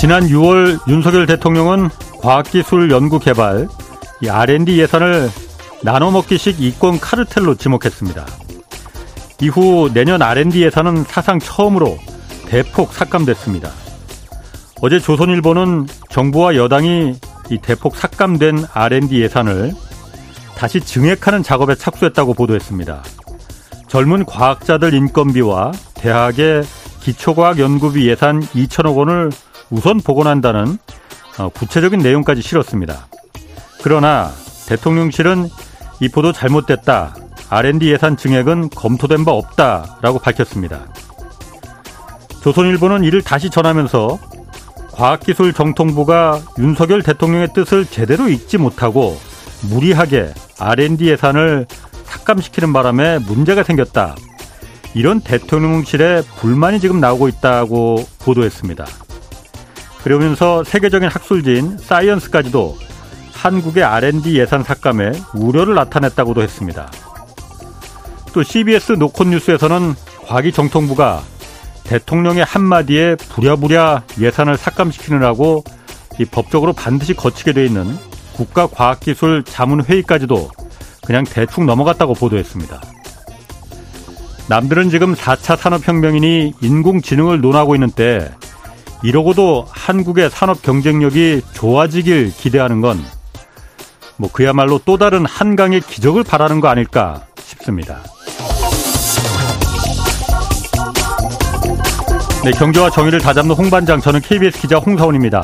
지난 6월 윤석열 대통령은 과학기술연구개발, 이 R&D 예산을 나눠먹기식 이권 카르텔로 지목했습니다. 이후 내년 R&D 예산은 사상 처음으로 대폭 삭감됐습니다. 어제 조선일보는 정부와 여당이 이 대폭 삭감된 R&D 예산을 다시 증액하는 작업에 착수했다고 보도했습니다. 젊은 과학자들 인건비와 대학의 기초과학연구비 예산 2천억 원을 우선 복원한다는 구체적인 내용까지 실었습니다. 그러나 대통령실은 이 보도 잘못됐다, R&D 예산 증액은 검토된 바 없다라고 밝혔습니다. 조선일보는 이를 다시 전하면서 과학기술정통부가 윤석열 대통령의 뜻을 제대로 읽지 못하고 무리하게 R&D 예산을 삭감시키는 바람에 문제가 생겼다, 이런 대통령실의 불만이 지금 나오고 있다고 보도했습니다. 그러면서 세계적인 학술지인 사이언스까지도 한국의 R&D 예산 삭감에 우려를 나타냈다고도 했습니다. 또 CBS 노컷뉴스에서는 과기정통부가 대통령의 한마디에 부랴부랴 예산을 삭감시키느라고 이 법적으로 반드시 거치게 돼 있는 국가과학기술자문회의까지도 그냥 대충 넘어갔다고 보도했습니다. 남들은 지금 4차 산업혁명이니 인공지능을 논하고 있는 때 이러고도 한국의 산업 경쟁력이 좋아지길 기대하는 건 뭐 그야말로 또 다른 한강의 기적을 바라는 거 아닐까 싶습니다. 네, 경제와 정의를 다잡는 홍반장, 저는 KBS 기자 홍사훈입니다.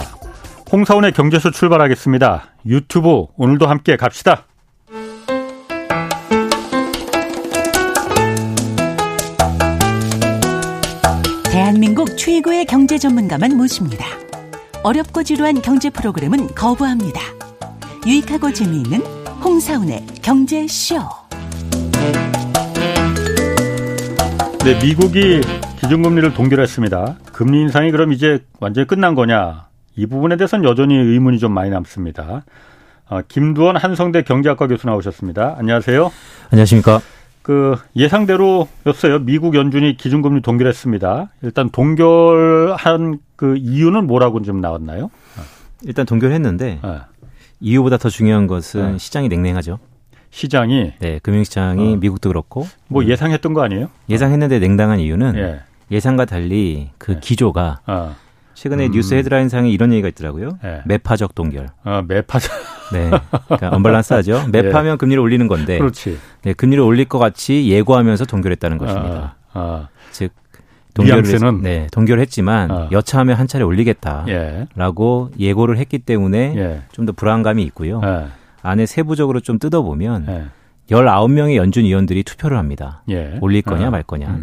홍사훈의 경제쇼 출발하겠습니다. 유튜브 오늘도 함께 갑시다. 대한민국 최고의 경제 전문가만 모십니다. 어렵고 지루한 경제 프로그램은 거부합니다. 유익하고 재미있는 홍사훈의 경제쇼. 네, 미국이 기준금리를 동결했습니다. 금리 인상이 그럼 이제 완전히 끝난 거냐? 이 부분에 대해서는 여전히 의문이 좀 많이 남습니다. 김두원 한성대 경제학과 교수 나오셨습니다. 안녕하세요. 안녕하십니까. 그 예상대로였어요. 미국 연준이 기준금리 동결했습니다. 일단 동결한 그 이유는 뭐라고 좀 나왔나요? 일단 동결했는데 네. 이유보다 더 중요한 것은 네. 시장이 냉랭하죠. 시장이? 네. 금융시장이 미국도 그렇고. 뭐 예상했던 거 아니에요? 예상했는데 냉랭한 이유는 예. 예상과 달리 그 예. 기조가 최근에 뉴스 헤드라인상에 이런 얘기가 있더라고요. 예. 매파적 동결. 아, 매파적. 네, 그러니까 언밸런스하죠. 매파면 예. 금리를 올리는 건데, 그렇지. 네, 금리를 올릴 것 같이 예고하면서 동결했다는 것입니다. 즉 동결을, 네, 동결했지만 여차하면 한 차례 올리겠다라고 예. 예고를 했기 때문에 예. 좀 더 불안감이 있고요. 예. 안에 세부적으로 좀 뜯어보면 예. 19명의 연준 위원들이 투표를 합니다. 예. 올릴 거냐 말 거냐.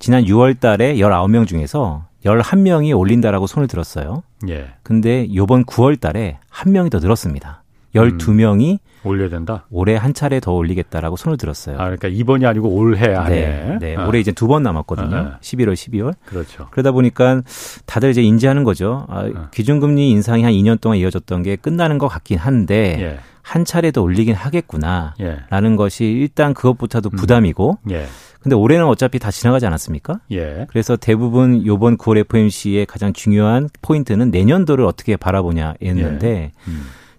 지난 6월 달에 19명 중에서 11명이 올린다라고 손을 들었어요. 예. 근데 이번 9월 달에 한 명이 더 늘었습니다. 12명이 올려야 된다. 올해 한 차례 더 올리겠다라고 손을 들었어요. 아, 그러니까 이번이 아니고 올해 안에. 네. 네. 아. 올해 이제 두 번 남았거든요. 아. 11월, 12월. 그렇죠. 그러다 보니까 다들 이제 인지하는 거죠. 기준금리 인상이 한 2년 동안 이어졌던 게 끝나는 것 같긴 한데 예. 한 차례 더 올리긴 하겠구나라는 예. 것이 일단 그것부터도 부담이고. 예. 근데 올해는 어차피 다 지나가지 않았습니까? 예. 그래서 대부분 이번 9월 FOMC의 가장 중요한 포인트는 내년도를 어떻게 바라보냐 했는데 예.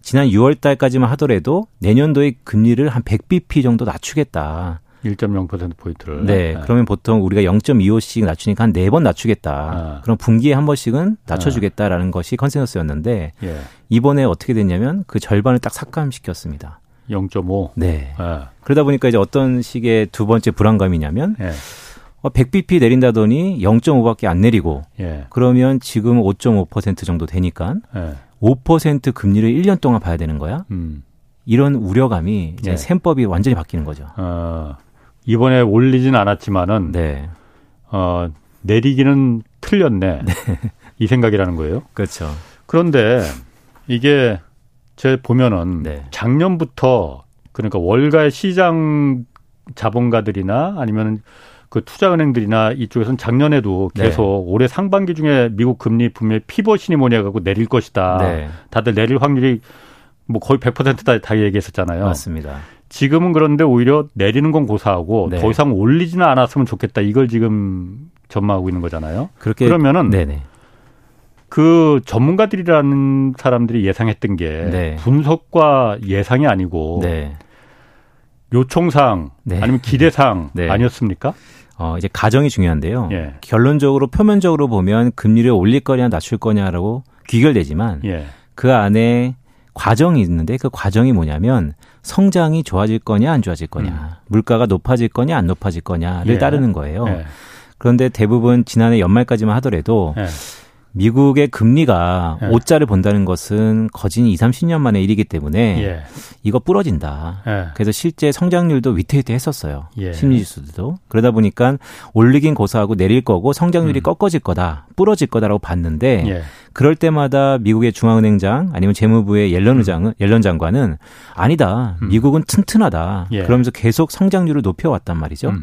지난 6월 달까지만 하더라도 내년도에 금리를 한 100bp 정도 낮추겠다. 1.0%포인트를. 네. 예. 그러면 보통 우리가 0.25씩 낮추니까 한 4번 낮추겠다. 아. 그럼 분기에 한 번씩은 낮춰주겠다라는 아. 것이 컨센서스였는데 예. 이번에 어떻게 됐냐면 그 절반을 딱 삭감시켰습니다. 0.5. 네. 아. 그러다 보니까 이제 어떤 식의 두 번째 불안감이냐면 예. 100bp 내린다더니 0.5밖에 안 내리고 예. 그러면 지금 5.5% 정도 되니까 예. 5% 금리를 1년 동안 봐야 되는 거야. 이런 우려감이 이제 예. 셈법이 완전히 바뀌는 거죠. 이번에 올리진 않았지만은 네. 내리기는 틀렸네. 네. 이 생각이라는 거예요. 그렇죠. 그런데 이게 제 보면은 네. 작년부터 그러니까 월가의 시장 자본가들이나 아니면 그 투자은행들이나 이쪽에서는 작년에도 계속 네. 올해 상반기 중에 미국 금리 분명히 피벗이니 뭐냐 해가지고 내릴 것이다. 네. 다들 내릴 확률이 뭐 거의 100%다 다 얘기했었잖아요. 맞습니다. 지금은 그런데 오히려 내리는 건 고사하고 네. 더 이상 올리지는 않았으면 좋겠다. 이걸 지금 전망하고 있는 거잖아요. 그렇게 그러면은 네네. 그 전문가들이라는 사람들이 예상했던 게 네. 분석과 예상이 아니고 네. 요청사항 네. 아니면 기대사항 네. 아니었습니까? 이제 가정이 중요한데요. 예. 결론적으로 표면적으로 보면 금리를 올릴 거냐 낮출 거냐라고 귀결되지만 예. 그 안에 과정이 있는데 그 과정이 뭐냐면 성장이 좋아질 거냐 안 좋아질 거냐 물가가 높아질 거냐 안 높아질 거냐를 예. 따르는 거예요. 예. 그런데 대부분 지난해 연말까지만 하더라도 예. 미국의 금리가 5자를 본다는 것은 거진 20, 30년 만의 일이기 때문에 예. 이거 부러진다. 예. 그래서 실제 성장률도 위태위태했었어요. 예. 심리지수도. 그러다 보니까 올리긴 고사하고 내릴 거고 성장률이 꺾어질 거다. 부러질 거다라고 봤는데 예. 그럴 때마다 미국의 중앙은행장 아니면 재무부의 옐런 장관은 아니다. 미국은 튼튼하다. 예. 그러면서 계속 성장률을 높여왔단 말이죠.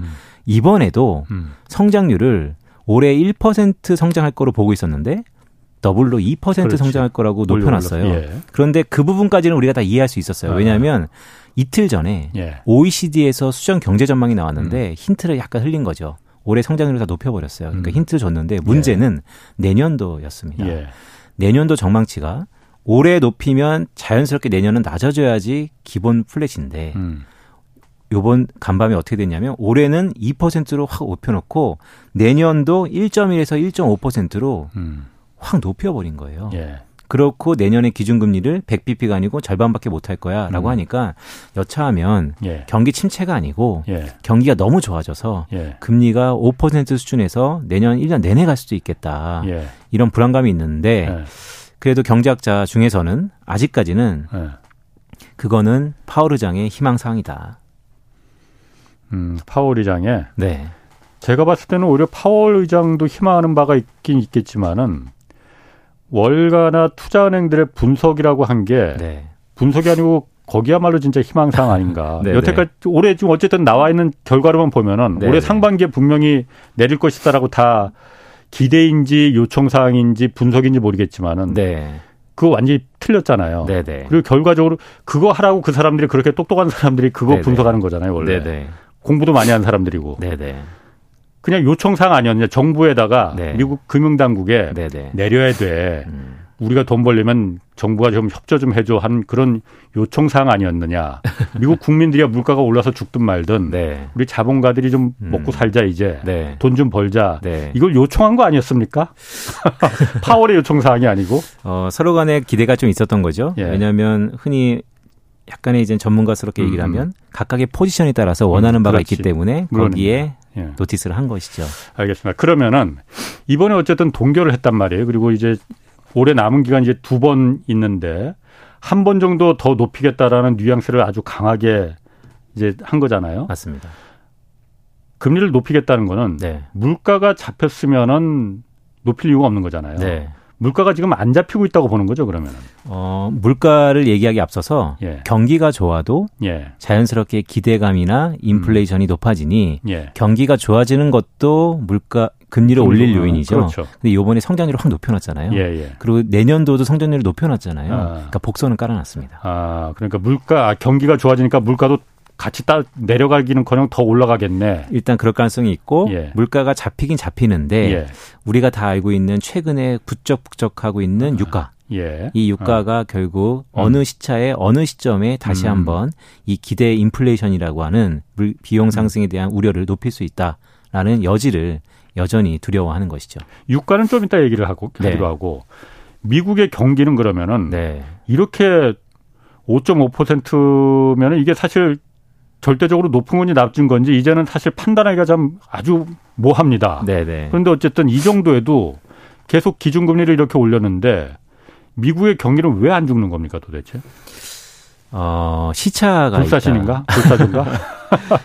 이번에도 성장률을 올해 1% 성장할 거로 보고 있었는데 더블로 2% 그렇죠. 성장할 거라고 높여놨어요. 예. 그런데 그 부분까지는 우리가 다 이해할 수 있었어요. 왜냐하면 이틀 전에 예. OECD에서 수정 경제 전망이 나왔는데 힌트를 약간 흘린 거죠. 올해 성장률을 다 높여버렸어요. 그러니까 힌트를 줬는데 문제는 예. 내년도였습니다. 예. 내년도 전망치가 올해 높이면 자연스럽게 내년은 낮아져야지 기본 플랫인데 요번 간밤에 어떻게 됐냐면 올해는 2%로 확 높여놓고 내년도 1.1에서 1.5%로 확 높여버린 거예요. 예. 그렇고 내년에 기준금리를 100bp가 아니고 절반밖에 못할 거야라고 하니까 여차하면 예. 경기 침체가 아니고 예. 경기가 너무 좋아져서 예. 금리가 5% 수준에서 내년 1년 내내 갈 수도 있겠다. 예. 이런 불안감이 있는데 예. 그래도 경제학자 중에서는 아직까지는 예. 그거는 파월 의장의 희망사항이다. 파월 의장에 네. 제가 봤을 때는 오히려 파월 의장도 희망하는 바가 있긴 있겠지만은 월가나 투자은행들의 분석이라고 한 게 네. 분석이 아니고 거기야말로 진짜 희망사항 아닌가. 네, 여태까지 네. 올해 지금 어쨌든 나와 있는 결과로만 보면은 네, 올해 네. 상반기에 분명히 내릴 것이다라고 다 기대인지 요청사항인지 분석인지 모르겠지만은 네. 그거 완전히 틀렸잖아요. 네네. 그리고 결과적으로 그거 하라고 그 사람들이 그렇게 똑똑한 사람들이 그거 네네. 분석하는 거잖아요. 원래. 네네. 공부도 많이 한 사람들이고. 네네. 그냥 요청사항 아니었냐. 정부에다가 네. 미국 금융당국에 네네. 내려야 돼. 우리가 돈 벌려면 정부가 좀 협조 좀 해줘 한 그런 요청사항 아니었느냐. 미국 국민들이야 물가가 올라서 죽든 말든 네. 우리 자본가들이 좀 먹고 살자 이제. 네. 돈 좀 벌자. 네. 이걸 요청한 거 아니었습니까? 파월의 요청사항이 아니고. 서로 간에 기대가 좀 있었던 거죠. 예. 왜냐하면 흔히 약간의 이제 전문가스럽게 얘기를 하면 각각의 포지션에 따라서 원하는 바가 그렇지. 있기 때문에 거기에 예. 노티스를 한 것이죠. 알겠습니다. 그러면은 이번에 어쨌든 동결을 했단 말이에요. 그리고 이제 올해 남은 기간 이제 2번 있는데 한 번 정도 더 높이겠다라는 뉘앙스를 아주 강하게 이제 한 거잖아요. 맞습니다. 금리를 높이겠다는 거는 네. 물가가 잡혔으면은 높일 이유가 없는 거잖아요. 네. 물가가 지금 안 잡히고 있다고 보는 거죠, 그러면은? 물가를 얘기하기 앞서서 예. 경기가 좋아도 예. 자연스럽게 기대감이나 인플레이션이 높아지니 예. 경기가 좋아지는 것도 금리를 올릴 요인이죠. 그렇죠. 근데 이번에 성장률을 확 높여놨잖아요. 예, 예. 그리고 내년도도 성장률을 높여놨잖아요. 그러니까 복선을 깔아놨습니다. 그러니까 경기가 좋아지니까 물가도 같이 내려가기는커녕 더 올라가겠네. 일단 그럴 가능성이 있고 예. 물가가 잡히긴 잡히는데 예. 우리가 다 알고 있는 최근에 북적북적하고 있는 유가. 예. 이 유가가 결국 어느 시차에 어느 시점에 다시 한번 이 기대 인플레이션이라고 하는 비용 상승에 대한 우려를 높일 수 있다라는 여지를 여전히 두려워하는 것이죠. 유가는 좀 이따 얘기를 하기로 하고 미국의 경기는 그러면은 네. 이렇게 5.5%면은 이게 사실 절대적으로 높은 건지 낮은 건지 이제는 사실 판단하기가 참 아주 모호합니다. 네네. 그런데 어쨌든 이 정도에도 계속 기준금리를 이렇게 올렸는데 미국의 경기는 왜 안 죽는 겁니까 도대체? 시차가 불사신인가? 불사조인가?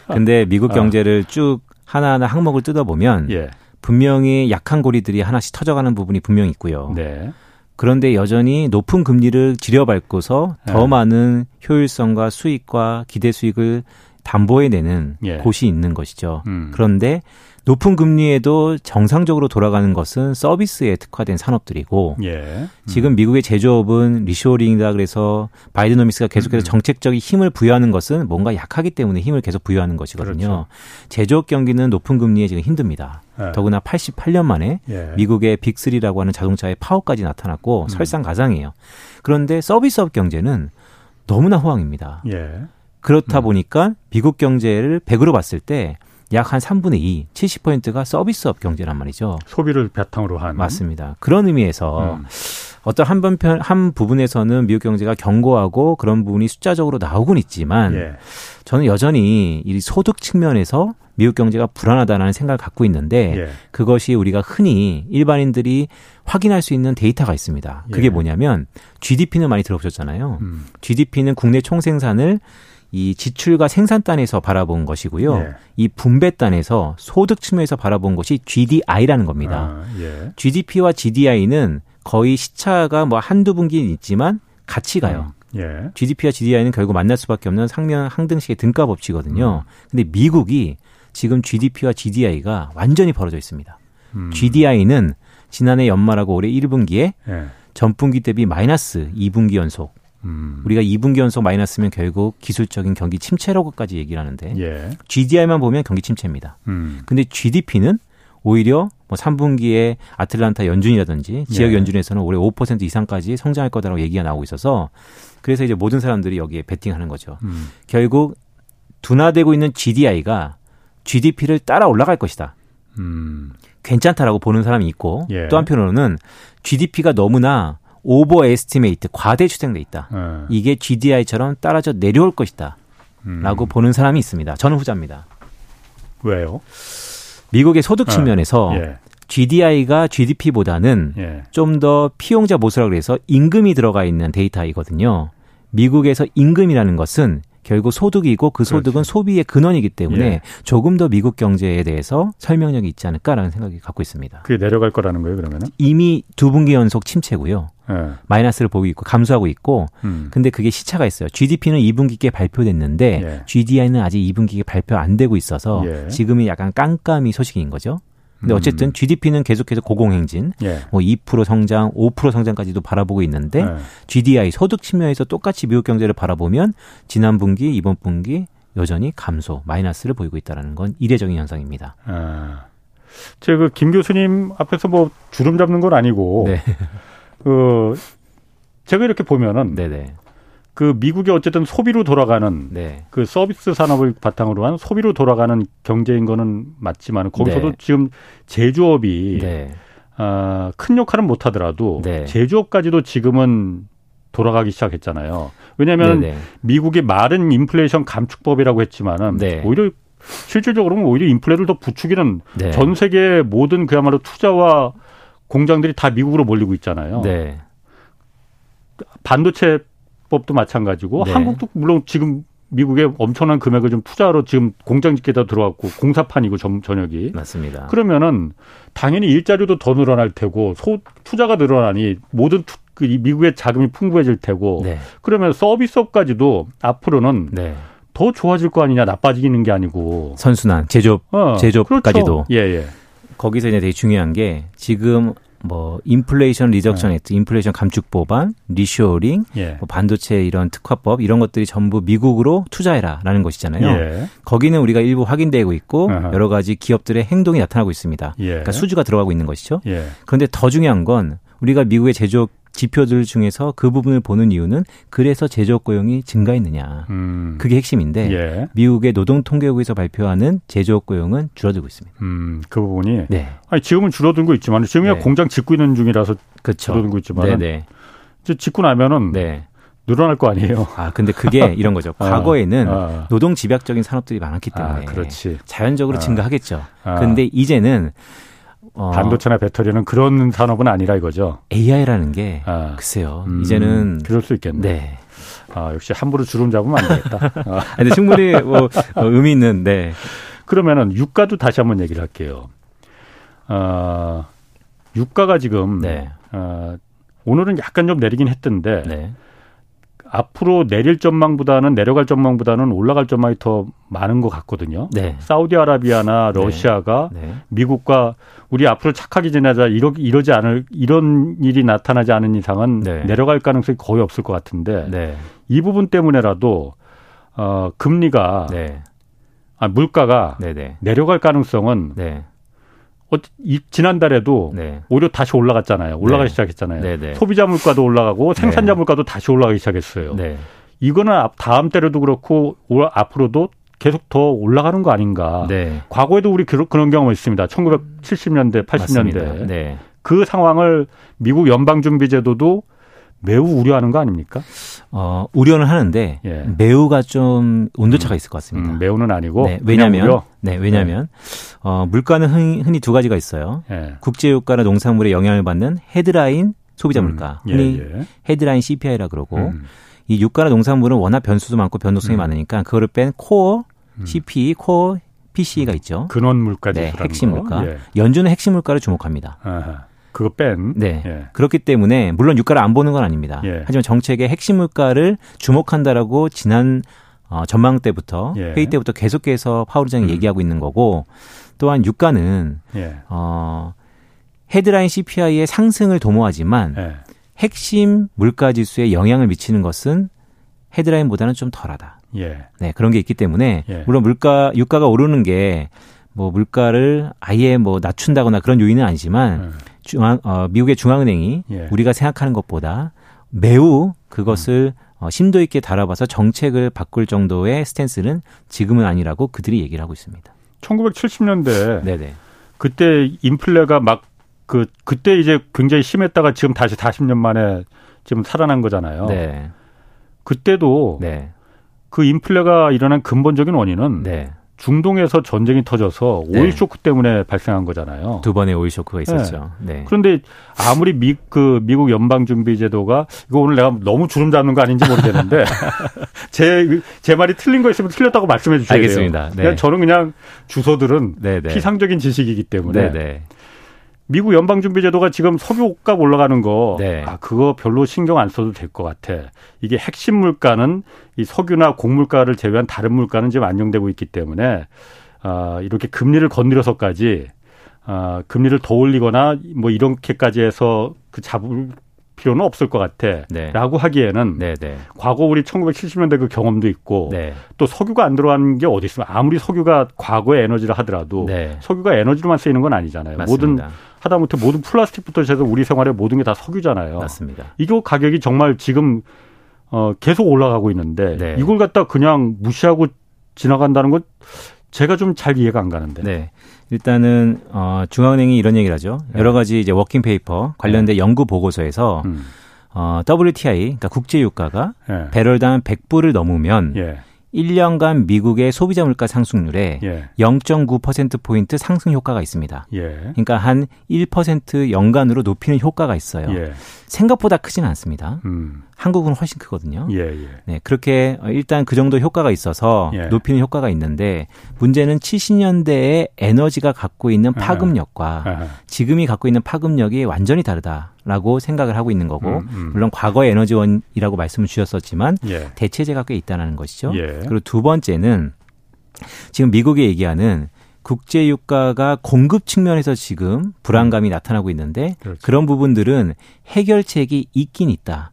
근데 미국 경제를 쭉 하나하나 항목을 뜯어보면 예. 분명히 약한 고리들이 하나씩 터져가는 부분이 분명히 있고요. 네. 그런데 여전히 높은 금리를 지려밟고서 더 네. 많은 효율성과 수익과 기대 수익을 담보해내는 예. 곳이 있는 것이죠. 그런데 높은 금리에도 정상적으로 돌아가는 것은 서비스에 특화된 산업들이고 예. 지금 미국의 제조업은 리쇼어링이다 그래서 바이데노믹스가 계속해서 정책적인 힘을 부여하는 것은 뭔가 약하기 때문에 힘을 계속 부여하는 것이거든요. 그렇죠. 제조업 경기는 높은 금리에 지금 힘듭니다. 예. 더구나 88년 만에 예. 미국의 빅3라고 하는 자동차의 파업까지 나타났고 설상가상이에요. 그런데 서비스업 경제는 너무나 호황입니다. 예. 그렇다 보니까 미국 경제를 100으로 봤을 때 약 한 3분의 2, 70%가 서비스업 경제란 말이죠. 소비를 바탕으로 한. 맞습니다. 그런 의미에서 어떤 한 부분에서는 미국 경제가 견고하고 그런 부분이 숫자적으로 나오곤 있지만 예. 저는 여전히 이 소득 측면에서 미국 경제가 불안하다라는 생각을 갖고 있는데 예. 그것이 우리가 흔히 일반인들이 확인할 수 있는 데이터가 있습니다. 그게 예. 뭐냐면 GDP는 많이 들어보셨잖아요. GDP는 국내 총생산을 이 지출과 생산단에서 바라본 것이고요. 예. 이 분배단에서 소득 측면에서 바라본 것이 GDI라는 겁니다. 아, 예. GDP와 GDI는 거의 시차가 뭐 한두 분기는 있지만 같이 가요. 예. GDP와 GDI는 결국 만날 수밖에 없는 상등식의 등가 법칙이거든요. 근데 미국이 지금 GDP와 GDI가 완전히 벌어져 있습니다. GDI는 지난해 연말하고 올해 1분기에 예. 전분기 대비 마이너스 2분기 연속. 우리가 2분기 연속 마이너스면 결국 기술적인 경기 침체라고까지 얘기를 하는데 예. GDI만 보면 경기 침체입니다. 근데 GDP는 오히려 뭐 3분기에 아틀란타 연준이라든지 지역 예. 연준에서는 올해 5% 이상까지 성장할 거다라고 얘기가 나오고 있어서 그래서 이제 모든 사람들이 여기에 베팅하는 거죠. 결국 둔화되고 있는 GDI가 GDP를 따라 올라갈 것이다. 괜찮다라고 보는 사람이 있고 예. 또 한편으로는 GDP가 너무나 오버 에스티메이트, 과대추정돼 있다. 이게 GDI처럼 따라져 내려올 것이다. 라고 보는 사람이 있습니다. 저는 후자입니다. 왜요? 미국의 소득 측면에서 예. GDI가 GDP보다는 예. 좀 더 피용자 보수라고 그래서 임금이 들어가 있는 데이터이거든요. 미국에서 임금이라는 것은 결국 소득이고 그 소득은 그렇지. 소비의 근원이기 때문에 예. 조금 더 미국 경제에 대해서 설명력이 있지 않을까라는 생각이 갖고 있습니다. 그게 내려갈 거라는 거예요, 그러면은? 이미 두 분기 연속 침체고요. 예. 마이너스를 보고 있고 감소하고 있고 근데 그게 시차가 있어요. GDP는 2분기께 발표됐는데 예. GDI는 아직 2분기에 발표 안 되고 있어서 예. 지금이 약간 깜깜이 소식인 거죠. 근데 어쨌든 GDP는 계속해서 고공행진, 예. 뭐 2% 성장, 5% 성장까지도 바라보고 있는데 예. GDI 소득 측면에서 똑같이 미국 경제를 바라보면 지난 분기, 이번 분기 여전히 감소, 마이너스를 보이고 있다는 건 이례적인 현상입니다. 아, 제가 그 김 교수님 앞에서 뭐 주름 잡는 건 아니고, 네. 제가 이렇게 보면은. 네네. 그 미국의 어쨌든 소비로 돌아가는 네. 그 서비스 산업을 바탕으로 한 소비로 돌아가는 경제인 거는 맞지만 거기서도 네. 지금 제조업이 네. 큰 역할은 못하더라도 네. 제조업까지도 지금은 돌아가기 시작했잖아요. 왜냐하면 네, 네. 미국이 말은 인플레이션 감축법이라고 했지만은 네. 오히려 실질적으로는 오히려 인플레를 더 부추기는 네. 전 세계 모든 그야말로 투자와 공장들이 다 미국으로 몰리고 있잖아요. 네. 반도체 법도 마찬가지고 네. 한국도 물론 지금 미국에 엄청난 금액을 좀 투자로 지금 공장 짓게다 들어왔고 공사판이고 전역이 맞습니다. 그러면은 당연히 일자리도 더 늘어날 테고 투자가 늘어나니 모든 미국의 자금이 풍부해질 테고 네. 그러면 서비스업까지도 앞으로는 네. 더 좋아질 거 아니냐 나빠지는 게 아니고 선순환 제조업까지도 그렇죠. 예. 거기서 이제 되게 중요한 게 지금. 뭐 인플레이션 리덕션 액트, 인플레이션 감축 법안, 리쇼어링, 예. 뭐 반도체 이런 특화법 이런 것들이 전부 미국으로 투자해라라는 것이잖아요. 예. 거기는 우리가 일부 확인되고 있고 uh-huh. 여러 가지 기업들의 행동이 나타나고 있습니다. 예. 그러니까 수주가 들어가고 있는 것이죠. 예. 그런데 더 중요한 건 우리가 미국의 제조업 지표들 중에서 그 부분을 보는 이유는 그래서 제조업 고용이 증가했느냐. 그게 핵심인데 예. 미국의 노동통계국에서 발표하는 제조업 고용은 줄어들고 있습니다. 그 부분이 네. 아니, 지금은 줄어들고 있지만 지금이야 네. 공장 짓고 있는 중이라서 그쵸. 줄어들고 있지만 이제 짓고 나면은 네. 늘어날 거 아니에요. 아, 근데 그게 이런 거죠. 과거에는 노동 집약적인 산업들이 많았기 때문에 자연적으로 증가하겠죠. 근데 이제는 반도체나 배터리는 그런 산업은 아니라 이거죠. AI라는 게 글쎄요. 이제는 그럴 수 있겠네. 네. 아, 역시 함부로 주름 잡으면 안 되겠다. 근데 충분히 뭐 의미 있는. 네. 그러면은 유가도 다시 한번 얘기를 할게요. 유가가 지금 오늘은 약간 좀 내리긴 했던데 앞으로 내릴 전망보다는 내려갈 전망보다는 올라갈 전망이 더 많은 것 같거든요. 네. 사우디아라비아나 러시아가 네. 미국과 우리 앞으로 착하게 지내자 이러지 않을 이런 일이 나타나지 않은 이상은 네. 내려갈 가능성이 거의 없을 것 같은데 네. 이 부분 때문에라도 금리가 네. 물가가 네네. 내려갈 가능성은 네. 지난달에도 네. 오히려 다시 올라갔잖아요. 올라가기 네. 시작했잖아요. 네네. 소비자 물가도 올라가고 생산자 네. 물가도 다시 올라가기 시작했어요. 네. 이거는 다음 때로도 그렇고 앞으로도 계속 더 올라가는 거 아닌가. 네. 과거에도 우리 그런 경험이 있습니다. 1970년대, 80년대. 네. 그 상황을 미국 연방준비제도도 매우 우려하는 거 아닙니까? 우려는 하는데 예. 매우가 좀 온도차가 있을 것 같습니다. 매우는 아니고 네, 왜냐하면 물가는 흔히 두 가지가 있어요. 예. 국제유가나 농산물에 영향을 받는 헤드라인 소비자 물가, 흔히 헤드라인 CPI라 그러고 이 유가나 농산물은 워낙 변수도 많고 변동성이 많으니까 그거를 뺀 코어 CPI, 코어 PCE가 있죠. 근원 물가지수라는 네, 핵심 거. 물가. 예. 연준은 핵심 물가를 주목합니다. 아하. 그거 뺀. 네. 예. 그렇기 때문에 물론 유가를 안 보는 건 아닙니다. 예. 하지만 정책의 핵심 물가를 주목한다라고 지난 전망 때부터 예. 회의 때부터 계속해서 파월 의장이 얘기하고 있는 거고 또한 유가는 예. 헤드라인 CPI의 상승을 도모하지만 예. 핵심 물가지수에 영향을 미치는 것은 헤드라인보다는 좀 덜하다. 예. 네, 그런 게 있기 때문에 예. 물론 유가가 오르는 게 뭐 물가를 아예 뭐 낮춘다거나 그런 요인은 아니지만 미국의 중앙은행이 예. 우리가 생각하는 것보다 매우 그것을 심도 있게 다뤄봐서 정책을 바꿀 정도의 스탠스는 지금은 아니라고 그들이 얘기를 하고 있습니다. 1970년대 네네. 그때 인플레가 막 그때 이제 굉장히 심했다가 지금 다시 40년 만에 지금 살아난 거잖아요. 네. 그때도 네. 그 인플레가 일어난 근본적인 원인은 네. 중동에서 전쟁이 터져서 오일 네. 쇼크 때문에 발생한 거잖아요. 두 번의 오일 쇼크가 있었죠. 네. 네. 그런데 아무리 미국 연방준비제도가 이거 오늘 내가 너무 주름 잡는 거 아닌지 모르겠는데 제 말이 틀린 거 있으면 틀렸다고 말씀해 주셔야 돼요. 알겠습니다. 네. 그냥 저는 그냥 주소들은 네, 네. 피상적인 지식이기 때문에 네, 네. 미국 연방준비제도가 지금 석유값 올라가는 거 네. 그거 별로 신경 안 써도 될 것 같아. 이게 핵심 물가는 이 석유나 곡물가를 제외한 다른 물가는 지금 안정되고 있기 때문에 이렇게 금리를 건드려서까지 금리를 더 올리거나 뭐 이렇게까지 해서 잡을 필요는 없을 것 같아. 네. 라고 하기에는 네, 네. 과거 우리 1970년대 그 경험도 있고 네. 또 석유가 안 들어가는 게 어디 있으면 아무리 석유가 과거의 에너지를 하더라도 네. 석유가 에너지로만 쓰이는 건 아니잖아요. 맞습니다. 하다못해 모든 플라스틱부터 해서 우리 생활의 모든 게 다 석유잖아요. 맞습니다. 이거 가격이 정말 지금 계속 올라가고 있는데 네. 이걸 갖다 그냥 무시하고 지나간다는 건 제가 좀 잘 이해가 안 가는데. 네. 일단은 중앙은행이 이런 얘기를 하죠. 네. 여러 가지 이제 워킹 페이퍼 관련된 연구 보고서에서 WTI 그러니까 국제 유가가 네. 배럴당 100불을 넘으면 네. 1년간 미국의 소비자 물가 상승률에 예. 0.9%포인트 상승 효과가 있습니다. 예. 그러니까 한 1% 연간으로 높이는 효과가 있어요. 예. 생각보다 크진 않습니다. 한국은 훨씬 크거든요. 예, 예. 네, 그렇게 일단 그 정도 효과가 있어서 예. 높이는 효과가 있는데 문제는 70년대에 에너지가 갖고 있는 파급력과 지금이 갖고 있는 파급력이 완전히 다르다라고 생각을 하고 있는 거고 물론 과거의 에너지원이라고 말씀을 주셨었지만 예. 대체재가 꽤 있다는 것이죠. 예. 그리고 두 번째는 지금 미국이 얘기하는 국제유가가 공급 측면에서 지금 불안감이 나타나고 있는데 그렇죠. 그런 부분들은 해결책이 있긴 있다.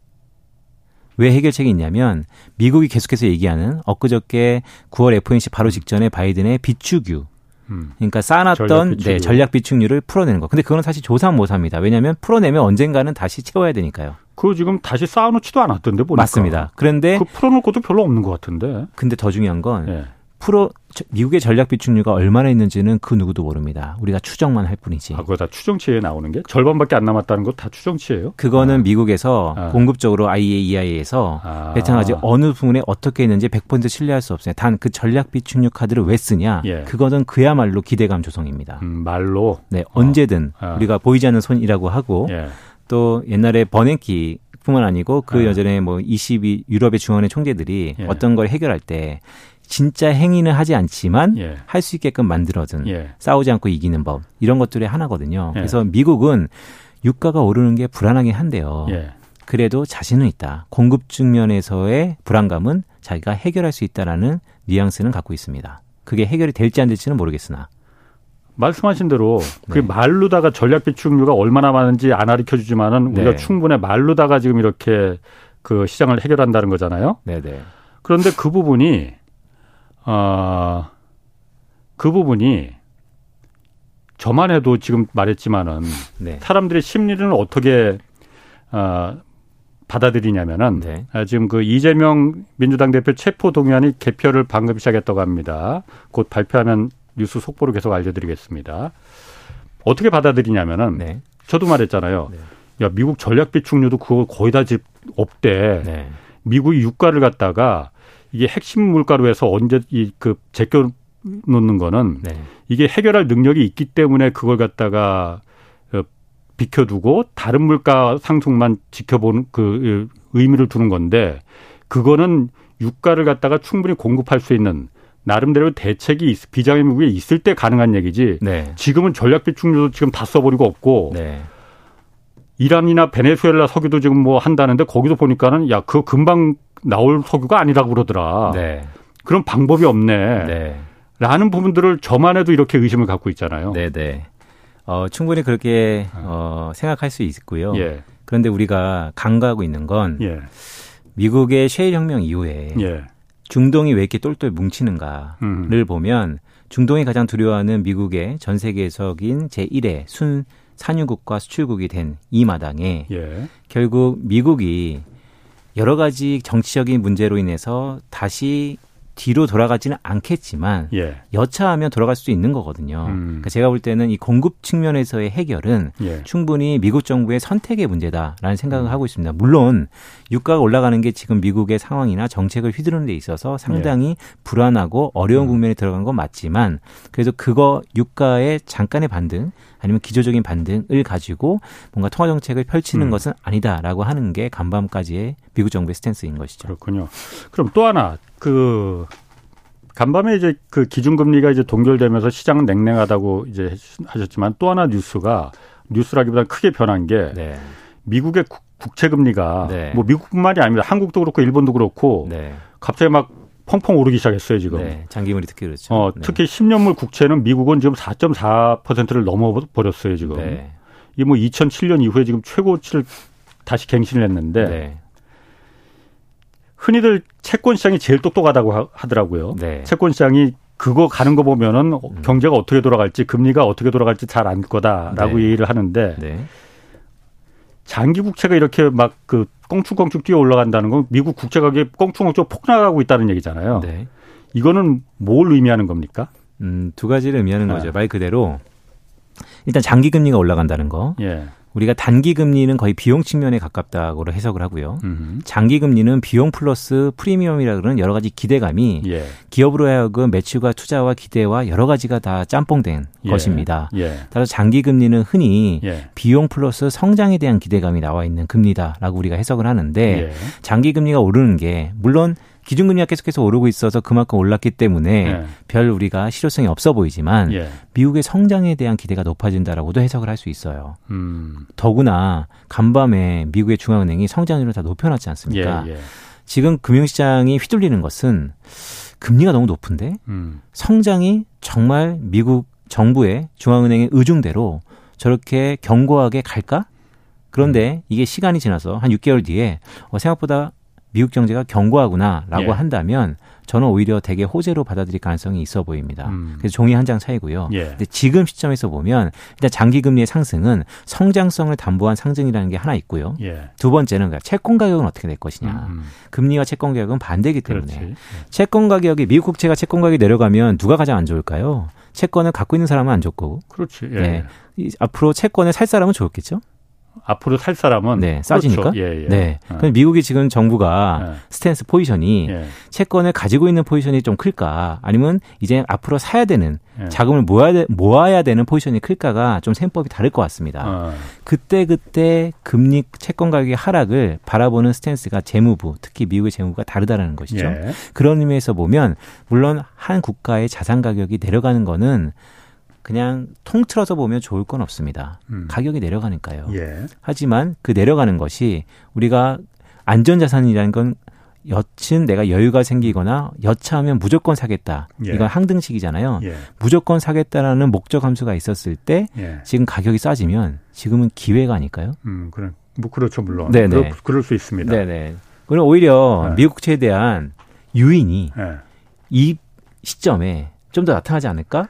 왜 해결책이 있냐면 미국이 계속해서 얘기하는 엊그저께 9월 FOMC 바로 직전에 바이든의 비축유. 그러니까 쌓아놨던 전략 비축유를 풀어내는 거. 근데 그건 사실 조사모사입니다. 왜냐하면 풀어내면 언젠가는 다시 채워야 되니까요. 그거 지금 다시 쌓아놓지도 않았던데 보니까. 맞습니다. 그런데 그 풀어놓을 것도 별로 없는 것 같은데. 근데 더 중요한 건 예. 미국의 전략 비축유가 얼마나 있는지는 그 누구도 모릅니다. 우리가 추정만 할 뿐이지. 그거 다 추정치에 나오는 게? 절반밖에 안 남았다는 거 다 추정치예요? 그거는 미국에서 공급적으로 IAEA에서 배팅하지 어느 부분에 어떻게 있는지 100% 신뢰할 수 없어요. 단 그 전략 비축유 카드를 왜 쓰냐? 예. 그거는 그야말로 기대감 조성입니다. 말로? 네. 언제든 우리가 보이지 않는 손이라고 하고 예. 또 옛날에 버냉키 뿐만 아니고 그 여전에 뭐 22 유럽의 중앙은행 총재들이 예. 어떤 걸 해결할 때 진짜 행위는 하지 않지만 예. 할 수 있게끔 만들어둔 예. 싸우지 않고 이기는 법 이런 것들의 하나거든요. 예. 그래서 미국은 유가가 오르는 게 불안하긴 한데요. 예. 그래도 자신은 있다. 공급 측면에서의 불안감은 자기가 해결할 수 있다라는 뉘앙스는 갖고 있습니다. 그게 해결이 될지 안 될지는 모르겠으나. 말씀하신 대로 그 네. 말로다가 전략 비축률가 얼마나 많은지 안 가르쳐주지만은 네. 우리가 충분히 말로다가 지금 이렇게 그 시장을 해결한다는 거잖아요. 네네. 그런데 그 부분이 저만 해도 지금 말했지만은 네. 사람들의 심리는 어떻게 받아들이냐면은 네. 지금 그 이재명 민주당 대표 체포 동의안이 개표를 방금 시작했다고 합니다. 곧 발표하는 뉴스 속보로 계속 알려드리겠습니다. 어떻게 받아들이냐면은 네. 저도 말했잖아요. 네. 야 미국 전략 비축률도 그거 거의 다 없대. 네. 미국 유가를 갖다가 이게 핵심 물가로 해서 언제 이 그 제껴 놓는 거는 네. 이게 해결할 능력이 있기 때문에 그걸 갖다가 비켜두고 다른 물가 상승만 지켜보는 그 의미를 두는 건데 그거는 유가를 갖다가 충분히 공급할 수 있는 나름대로 대책이 비장의 무기에 있을 때 가능한 얘기지 네. 지금은 전략 비축률도 지금 다 써버리고 없고 네. 이란이나 베네수엘라 석유도 지금 뭐 한다는데 거기도 보니까는 야, 그거 금방 나올 석유가 아니라고 그러더라. 네. 그럼 방법이 없네. 네. 라는 부분들을 저만 해도 이렇게 의심을 갖고 있잖아요. 네네. 충분히 그렇게 생각할 수 있고요. 예. 그런데 우리가 간과하고 있는 건 예. 미국의 셰일 혁명 이후에 예. 중동이 왜 이렇게 똘똘 뭉치는가를 보면 중동이 가장 두려워하는 미국의 전 세계적인 제1의 순 산유국과 수출국이 된 이 마당에 예. 결국 미국이 여러 가지 정치적인 문제로 인해서 다시 뒤로 돌아가지는 않겠지만 예. 여차하면 돌아갈 수도 있는 거거든요. 그러니까 제가 볼 때는 이 공급 측면에서의 해결은 예. 충분히 미국 정부의 선택의 문제다라는 생각을 하고 있습니다. 물론 유가가 올라가는 게 지금 미국의 상황이나 정책을 휘두르는 데 있어서 상당히 예. 불안하고 어려운 국면에 들어간 건 맞지만 그래도 그거 유가의 잠깐의 반등 아니면 기조적인 반등을 가지고 뭔가 통화정책을 펼치는 것은 아니다라고 하는 게 간밤까지의 미국 정부의 스탠스인 것이죠. 그렇군요. 그럼 또 하나. 그 간밤에 이제 그 기준금리가 이제 동결되면서 시장은 냉랭하다고 이제 하셨지만 또 하나 뉴스라기보다 크게 변한 게 네. 미국의 국채금리가 네. 뭐 미국뿐만이 아닙니다. 한국도 그렇고 일본도 그렇고 네. 갑자기 막 펑펑 오르기 시작했어요 지금. 네. 장기물이 특히 그렇죠. 특히 10년물 국채는 미국은 지금 4.4%를 넘어버렸어요 지금. 네. 이게 뭐 2007년 이후에 지금 최고치를 다시 갱신을 했는데. 네. 흔히들 채권 시장이 제일 똑똑하다고 하더라고요. 네. 채권 시장이 그거 가는 거 보면은 경제가 어떻게 돌아갈지 금리가 어떻게 돌아갈지 잘 알 거다라고 네. 얘기를 하는데 네. 장기 국채가 이렇게 막 그 껑충껑충 뛰어 올라간다는 건 미국 국채 가격이 껑충껑충 폭락하고 있다는 얘기잖아요. 네. 이거는 뭘 의미하는 겁니까? 두 가지를 의미하는 거죠. 말 그대로 일단 장기 금리가 올라간다는 거. 예. 우리가 단기 금리는 거의 비용 측면에 가깝다고 해석을 하고요. 장기 금리는 비용 플러스 프리미엄이라 그러는 여러 가지 기대감이 예. 기업으로 하여금 매출과 투자와 기대와 여러 가지가 다 짬뽕된 예. 것입니다. 예. 따라서 장기 금리는 흔히 예. 비용 플러스 성장에 대한 기대감이 나와 있는 금리다라고 우리가 해석을 하는데 예. 장기 금리가 오르는 게 물론 기준금리가 계속해서 오르고 있어서 그만큼 올랐기 때문에 예. 별 우리가 실효성이 없어 보이지만 예. 미국의 성장에 대한 기대가 높아진다라고도 해석을 할 수 있어요. 더구나 간밤에 미국의 중앙은행이 성장률을 다 높여놨지 않습니까? 예. 지금 금융시장이 휘둘리는 것은 금리가 너무 높은데 성장이 정말 미국 정부의 중앙은행의 의중대로 저렇게 견고하게 갈까? 그런데 이게 시간이 지나서 한 6개월 뒤에 생각보다 미국 경제가 견고하구나라고 예. 한다면 저는 오히려 되게 호재로 받아들일 가능성이 있어 보입니다. 그래서 종이 한 장 차이고요. 예. 근데 지금 시점에서 보면 일단 장기금리의 상승은 성장성을 담보한 상승이라는 게 하나 있고요. 예. 두 번째는 채권 가격은 어떻게 될 것이냐. 금리와 채권 가격은 반대이기 때문에 예. 채권 가격이 미국 국채가 채권 가격이 내려가면 누가 가장 안 좋을까요? 채권을 갖고 있는 사람은 안 좋고. 그렇지. 예. 네. 앞으로 채권을 살 사람은 좋겠죠. 앞으로 살 사람은 네, 싸지니까. 그렇죠. 예, 예. 네. 그럼 미국이 지금 정부가 예. 스탠스 포지션이 예. 채권을 가지고 있는 포지션이 좀 클까? 아니면 이제 앞으로 사야 되는 예. 자금을 모아야 되는 포지션이 클까가 좀 셈법이 다를 것 같습니다. 그때 금리 채권 가격의 하락을 바라보는 스탠스가 재무부, 특히 미국의 재무부가 다르다라는 것이죠. 예. 그런 의미에서 보면 물론 한 국가의 자산 가격이 내려가는 거는 그냥 통틀어서 보면 좋을 건 없습니다. 가격이 내려가니까요. 예. 하지만 그 내려가는 것이 우리가 안전자산이라는 건 여친 내가 여유가 생기거나 여차하면 무조건 사겠다. 예. 이건 항등식이잖아요. 예. 무조건 사겠다라는 목적 함수가 있었을 때 예. 지금 가격이 싸지면 지금은 기회가 아닐까요? 그래. 뭐 그렇죠. 물론. 네네. 그럴 수 있습니다. 네네. 그럼 오히려 네. 미국채에 대한 유인이 네. 이 시점에 좀 더 나타나지 않을까?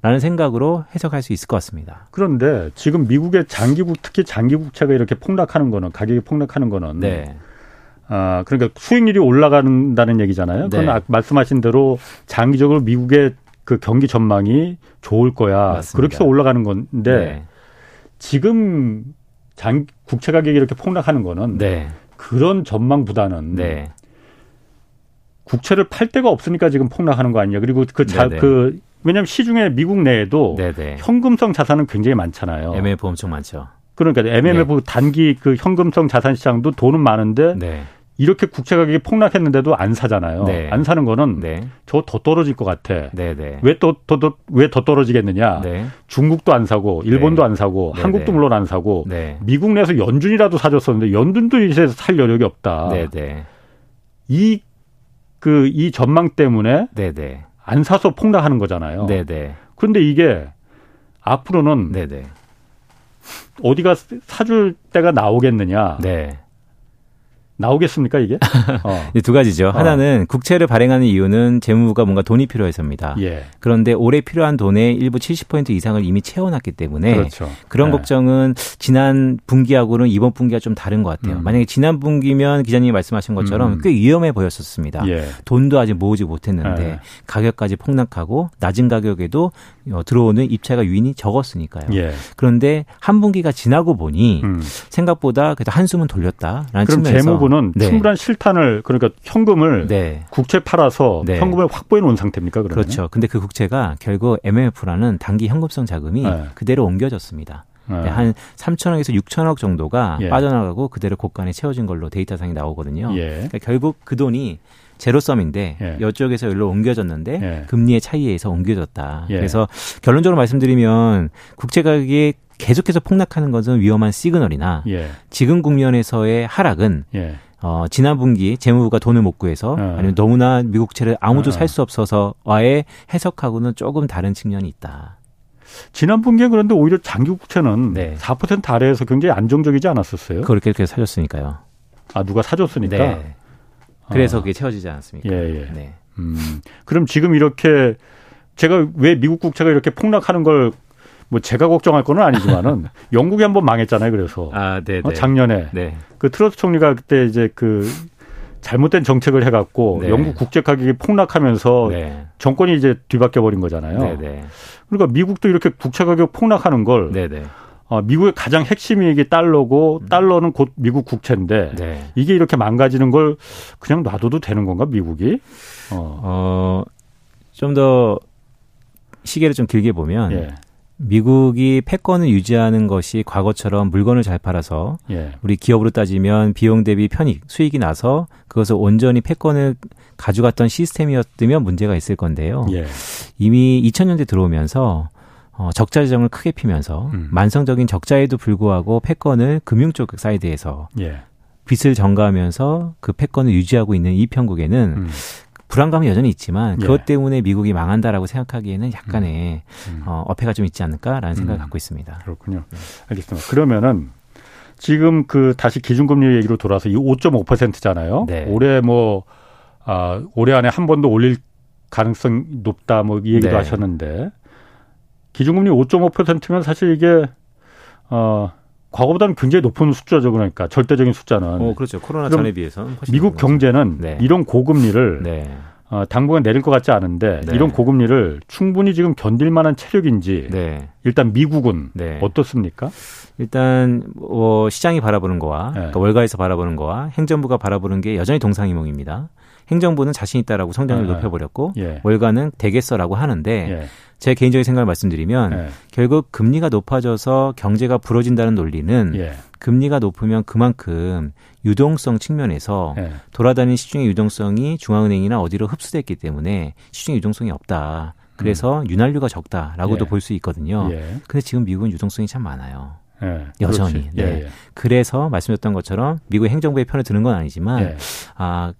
라는 생각으로 해석할 수 있을 것 같습니다. 그런데 지금 미국의 장기국, 특히 장기국채가 이렇게 폭락하는 거는, 가격이 폭락하는 거는 네. 아, 그러니까 수익률이 올라간다는 얘기잖아요. 그건 네. 말씀하신 대로 장기적으로 미국의 그 경기 전망이 좋을 거야. 맞습니다. 그렇게 해서 올라가는 건데 네. 지금 국채 가격이 이렇게 폭락하는 거는 네. 그런 전망보다는 네. 국채를 팔 데가 없으니까 지금 폭락하는 거 아니냐. 그리고 왜냐하면 시중에 미국 내에도 네네. 현금성 자산은 굉장히 많잖아요. MMF 엄청 많죠. 그러니까 MMF 네. 단기 그 현금성 자산 시장도 돈은 많은데 네. 이렇게 국채 가격이 폭락했는데도 안 사잖아요. 네. 안 사는 거는 네. 저 더 떨어질 것 같아. 왜 더 떨어지겠느냐. 네. 중국도 안 사고 일본도 네. 안 사고 네. 한국도 네. 물론 안 사고 네. 미국 내에서 연준이라도 사줬었는데 연준도 이제 살 여력이 없다. 네. 이 전망 때문에 네. 안 사서 폭락하는 거잖아요. 네네. 그런데 이게 앞으로는 네네. 어디가 사줄 때가 나오겠느냐. 네. 나오겠습니까 이게? 두 가지죠. 하나는 국채를 발행하는 이유는 재무부가 뭔가 돈이 필요해서입니다. 예. 그런데 올해 필요한 돈의 일부 70% 이상을 이미 채워놨기 때문에 그렇죠. 그런 네. 걱정은 지난 분기하고는 이번 분기가 좀 다른 것 같아요. 만약에 지난 분기면 기자님이 말씀하신 것처럼 꽤 위험해 보였었습니다. 예. 돈도 아직 모으지 못했는데 예. 가격까지 폭락하고 낮은 가격에도 들어오는 입찰가 유인이 적었으니까요. 예. 그런데 한 분기가 지나고 보니 생각보다 그래도 한숨은 돌렸다라는 측면에서 재무부 네. 충분한 실탄을 그러니까 현금을 네. 국채 팔아서 네. 현금을 확보해 놓은 상태입니까? 그러면? 그렇죠. 근데 그 국채가 결국 MMF라는 단기 현금성 자금이 네. 그대로 옮겨졌습니다. 네. 한 3천억에서 6천억 정도가 예. 빠져나가고 그대로 곳간에 채워진 걸로 데이터상이 나오거든요. 예. 그러니까 결국 그 돈이 제로섬인데 예. 이쪽에서 여기로 옮겨졌는데 예. 금리의 차이에서 옮겨졌다. 예. 그래서 결론적으로 말씀드리면 국채 가격이 계속해서 폭락하는 것은 위험한 시그널이나 예. 지금 국면에서의 하락은 예. 지난 분기 재무부가 돈을 못 구해서 아니면 너무나 미국채를 아무도 살 수 없어서와의 해석하고는 조금 다른 측면이 있다. 지난 분기에 그런데 오히려 장기국채는 네. 4% 아래에서 굉장히 안정적이지 않았었어요? 그렇게 사줬으니까요. 아, 누가 사줬으니까? 네. 그래서 그게 채워지지 않았습니까? 예. 네. 그럼 지금 이렇게 제가 왜 미국 국채가 이렇게 폭락하는 걸 뭐 제가 걱정할 건 아니지만은 영국이 한번 망했잖아요. 그래서 작년에 네. 그 트러스 총리가 그때 이제 그 잘못된 정책을 해갖고 네. 영국 국채 가격이 폭락하면서 네. 정권이 이제 뒤바뀌어 버린 거잖아요. 네네. 그러니까 미국도 이렇게 국채 가격 폭락하는 걸 미국의 가장 핵심이 이게 달러고 달러는 곧 미국 국채인데 네. 이게 이렇게 망가지는 걸 그냥 놔둬도 되는 건가 미국이? 좀 더 시계를 좀 길게 보면. 예. 미국이 패권을 유지하는 것이 과거처럼 물건을 잘 팔아서 예. 우리 기업으로 따지면 비용 대비 편익, 수익이 나서 그것을 온전히 패권을 가져갔던 시스템이었으면 문제가 있을 건데요. 예. 이미 2000년대 들어오면서 적자 지정을 크게 피면서 만성적인 적자에도 불구하고 패권을 금융 쪽 사이드에서 예. 빚을 전가하면서 그 패권을 유지하고 있는 이 편국에는 불안감은 여전히 있지만 그것 때문에 미국이 망한다라고 생각하기에는 약간의 어폐가 좀 있지 않을까라는 생각을 갖고 있습니다. 그렇군요. 알겠습니다. 그러면은 지금 그 다시 기준금리 얘기로 돌아서 이 5.5%잖아요. 네. 올해 올해 안에 한 번 더 올릴 가능성 높다 뭐 이 얘기도 네. 하셨는데 기준금리 5.5%면 사실 이게 과거보다는 굉장히 높은 숫자죠. 그러니까 절대적인 숫자는. 그렇죠. 코로나 전에 비해서는. 미국 경제는 네. 이런 고금리를 네. 당분간 내릴 것 같지 않은데 네. 이런 고금리를 충분히 지금 견딜 만한 체력인지 네. 일단 미국은 네. 어떻습니까? 일단 시장이 바라보는 거와 네. 그러니까 월가에서 바라보는 거와 행정부가 바라보는 게 여전히 동상이몽입니다. 행정부는 자신 있다라고 성장률을 높여버렸고 예. 월가는 되겠어라고 하는데 예. 제 개인적인 생각을 말씀드리면 예. 결국 금리가 높아져서 경제가 부러진다는 논리는 예. 금리가 높으면 그만큼 유동성 측면에서 예. 돌아다니는 시중의 유동성이 중앙은행이나 어디로 흡수됐기 때문에 시중의 유동성이 없다. 그래서 윤활유가 적다라고도 볼 수 있거든요. 근데 지금 미국은 유동성이 참 많아요. 여전히. 그래서 말씀드렸던 것처럼 미국의 행정부의 편을 드는 건 아니지만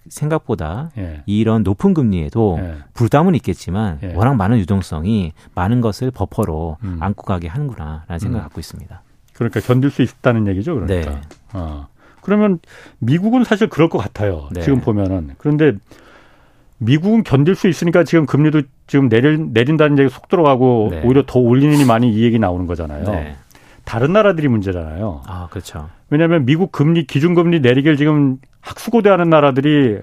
생각보다 이런 높은 금리에도 부담은 있겠지만 워낙 많은 유동성이 많은 것을 버퍼로 안고 가게 하는구나라는 생각을 갖고 있습니다. 그러니까 견딜 수 있다는 얘기죠. 그러니까. 그러면 미국은 사실 그럴 것 같아요. 지금 보면은. 그런데 미국은 견딜 수 있으니까 지금 금리도 지금 내린다는 얘기 속 들어가고 오히려 더 올리느니 많이 이 얘기 나오는 거잖아요. 다른 나라들이 문제잖아요. 아, 그렇죠. 왜냐하면 미국 금리, 기준금리 내리길 지금 학수고대하는 나라들이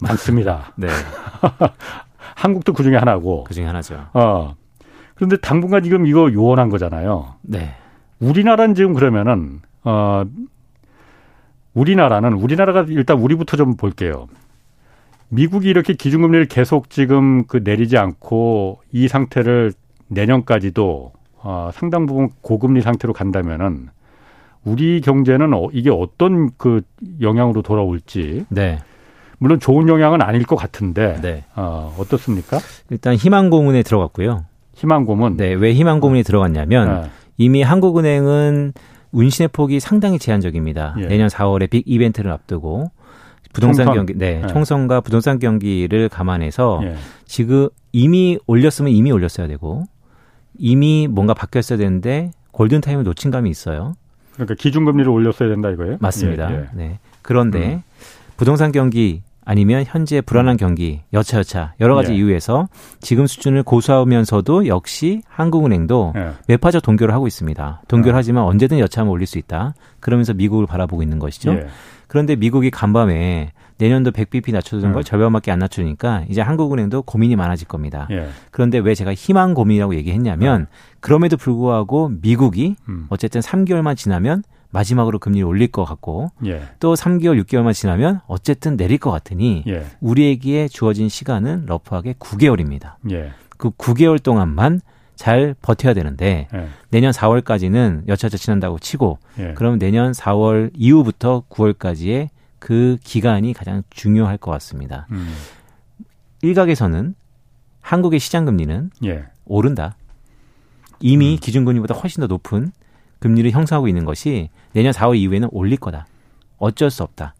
많습니다. 한국도 그 중에 하나고. 그 중에 하나죠. 그런데 당분간 지금 이거 요원한 거잖아요. 우리나라는 지금 그러면은, 우리나라가 일단 우리부터 좀 볼게요. 미국이 이렇게 기준금리를 계속 지금 그 내리지 않고 이 상태를 내년까지도 상당 부분 고금리 상태로 간다면은 우리 경제는 이게 어떤 그 영향으로 돌아올지. 물론 좋은 영향은 아닐 것 같은데. 어떻습니까? 일단 희망고문에 들어갔고요. 희망고문? 왜 희망고문이 들어갔냐면 이미 한국은행은 운신의 폭이 상당히 제한적입니다. 내년 4월에 빅 이벤트를 앞두고 부동산 총선. 경기, 총선과 부동산 경기를 감안해서 지금 이미 올렸으면 이미 올렸어야 되고 이미 뭔가 바뀌었어야 되는데 골든타임을 놓친 감이 있어요. 그러니까 기준금리를 올렸어야 된다 이거예요? 맞습니다. 그런데 부동산 경기 아니면 현재 불안한 경기 여차여차 여러 가지 이유에서 지금 수준을 고수하면서도 역시 한국은행도 매파적 동결을 하고 있습니다. 동결하지만 언제든 여차하면 올릴 수 있다. 그러면서 미국을 바라보고 있는 것이죠. 그런데 미국이 간밤에 내년도 100bp 낮춰주는 걸 절반밖에 안 낮추니까 이제 한국은행도 고민이 많아질 겁니다. 그런데 왜 제가 희망 고민이라고 얘기했냐면 그럼에도 불구하고 미국이 어쨌든 3개월만 지나면 마지막으로 금리를 올릴 것 같고 또 3개월, 6개월만 지나면 어쨌든 내릴 것 같으니 우리에게 주어진 시간은 러프하게 9개월입니다. 그 9개월 동안만 잘 버텨야 되는데 내년 4월까지는 여차저차 지난다고 치고 그러면 내년 4월 이후부터 9월까지의 그 기간이 가장 중요할 것 같습니다. 일각에서는 한국의 시장금리는 오른다. 이미 기준금리보다 훨씬 더 높은 금리를 형성하고 있는 것이 내년 4월 이후에는 올릴 거다. 어쩔 수 없다.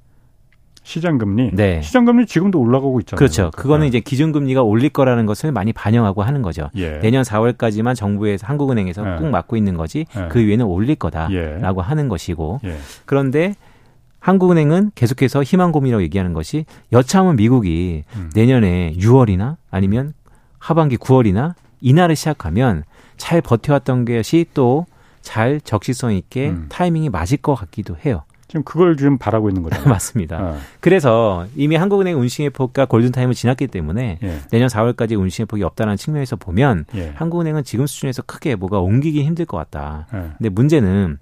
시장금리? 시장금리 지금도 올라가고 있잖아요. 그렇죠. 그거는 이제 기준금리가 올릴 거라는 것을 많이 반영하고 하는 거죠. 내년 4월까지만 정부에서 한국은행에서 꾹 막고 있는 거지 그 위에는 올릴 거다라고 하는 것이고 그런데 한국은행은 계속해서 희망고민이라고 얘기하는 것이 여차하면 미국이 내년에 6월이나 아니면 하반기 9월이나 인하를 시작하면 잘 버텨왔던 것이 또 잘 적시성 있게 타이밍이 맞을 것 같기도 해요. 지금 그걸 지금 바라고 있는 거죠. 맞습니다. 그래서 이미 한국은행 운신의 폭과 골든타임을 지났기 때문에 내년 4월까지 운신의 폭이 없다는 측면에서 보면 한국은행은 지금 수준에서 크게 뭐가 옮기기 힘들 것 같다. 근데 문제는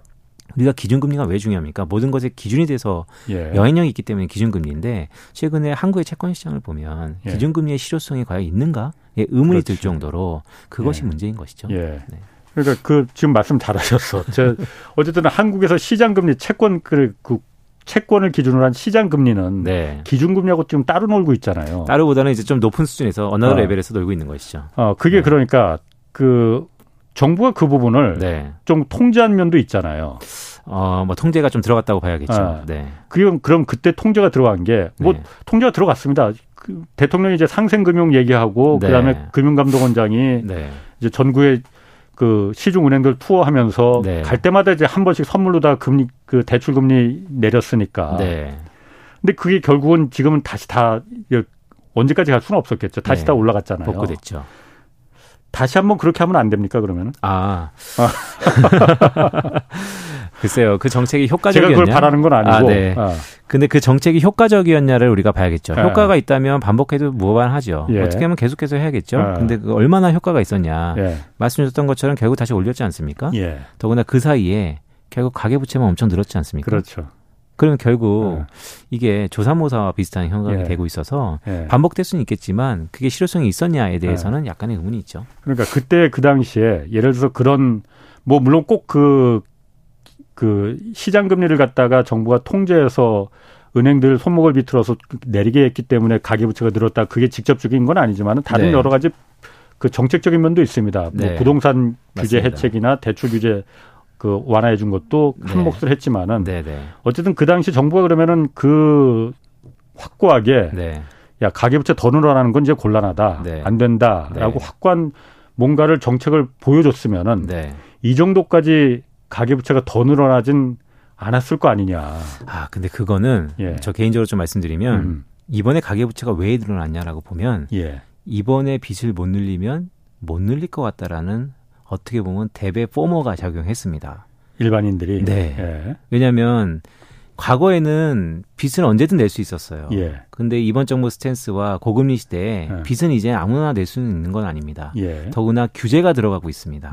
우리가 기준금리가 왜 중요합니까? 모든 것의 기준이 돼서 영향력이 있기 때문에 기준금리인데 최근에 한국의 채권시장을 보면 기준금리의 실효성이 과연 있는가? 의문이 들 정도로 그것이 문제인 것이죠. 그러니까 지금 말씀 잘하셨어. 어쨌든 한국에서 시장금리 채권을 기준으로 한 시장금리는 기준금리하고 지금 따로 놀고 있잖아요. 따로보다는 이제 좀 높은 수준에서 어느 레벨에서 놀고 있는 것이죠. 그게 그러니까 정부가 그 부분을 좀 통제한 면도 있잖아요. 뭐 통제가 좀 들어갔다고 봐야겠죠. 그럼 그때 통제가 들어간 게 통제가 들어갔습니다. 대통령이 이제 상생금융 얘기하고 그다음에 금융감독원장이 이제 전국에 그 시중은행들 투어하면서 갈 때마다 이제 한 번씩 선물로 다 금리 그 대출 금리 내렸으니까. 근데 그게 결국은 지금은 다시 다 언제까지 갈 수는 없었겠죠. 다시 다 올라갔잖아요. 복구됐죠. 다시 한번 그렇게 하면 안 됩니까 그러면은? 글쎄요. 그 정책이 효과적이었냐? 제가 그걸 바라는 건 아니고. 근데 그 정책이 효과적이었냐를 우리가 봐야겠죠. 효과가 있다면 반복해도 무방하죠. 어떻게 하면 계속해서 해야겠죠. 근데 그 얼마나 효과가 있었냐. 말씀드렸던 것처럼 결국 다시 올렸지 않습니까? 더구나 그 사이에 결국 가계부채만 엄청 늘었지 않습니까? 그렇죠. 그러면 결국 이게 조사모사와 비슷한 현상이 되고 있어서 반복될 수는 있겠지만 그게 실효성이 있었냐에 대해서는 약간의 의문이 있죠. 그러니까 그때 그 당시에 예를 들어서 그런 뭐 물론 꼭 그 시장금리를 갖다가 정부가 통제해서 은행들 손목을 비틀어서 내리게 했기 때문에 가계부채가 늘었다. 그게 직접적인 건 아니지만 다른 여러 가지 그 정책적인 면도 있습니다. 네. 뭐 부동산 규제 맞습니다. 해책이나 대출 규제 그 완화해 준 것도 큰 몫을 했지만은 어쨌든 그 당시 정부가 그러면은 그 확고하게 야 가계부채 더 늘어나는 건 이제 곤란하다, 안 된다라고 확고한 뭔가를 정책을 보여줬으면은 이 정도까지 가계부채가 더 늘어나진 않았을 거 아니냐. 아 근데 그거는 저 개인적으로 좀 말씀드리면 이번에 가계부채가 왜 늘어났냐라고 보면 이번에 빚을 못 늘리면 못 늘릴 것 같다라는 어떻게 보면 대배 포머가 작용했습니다. 일반인들이. 네. 예. 왜냐하면 과거에는 빚은 언제든 낼 수 있었어요. 그런데 이번 정부 스탠스와 고금리 시대에 빚은 이제 아무나 낼 수는 있는 건 아닙니다. 더구나 규제가 들어가고 있습니다.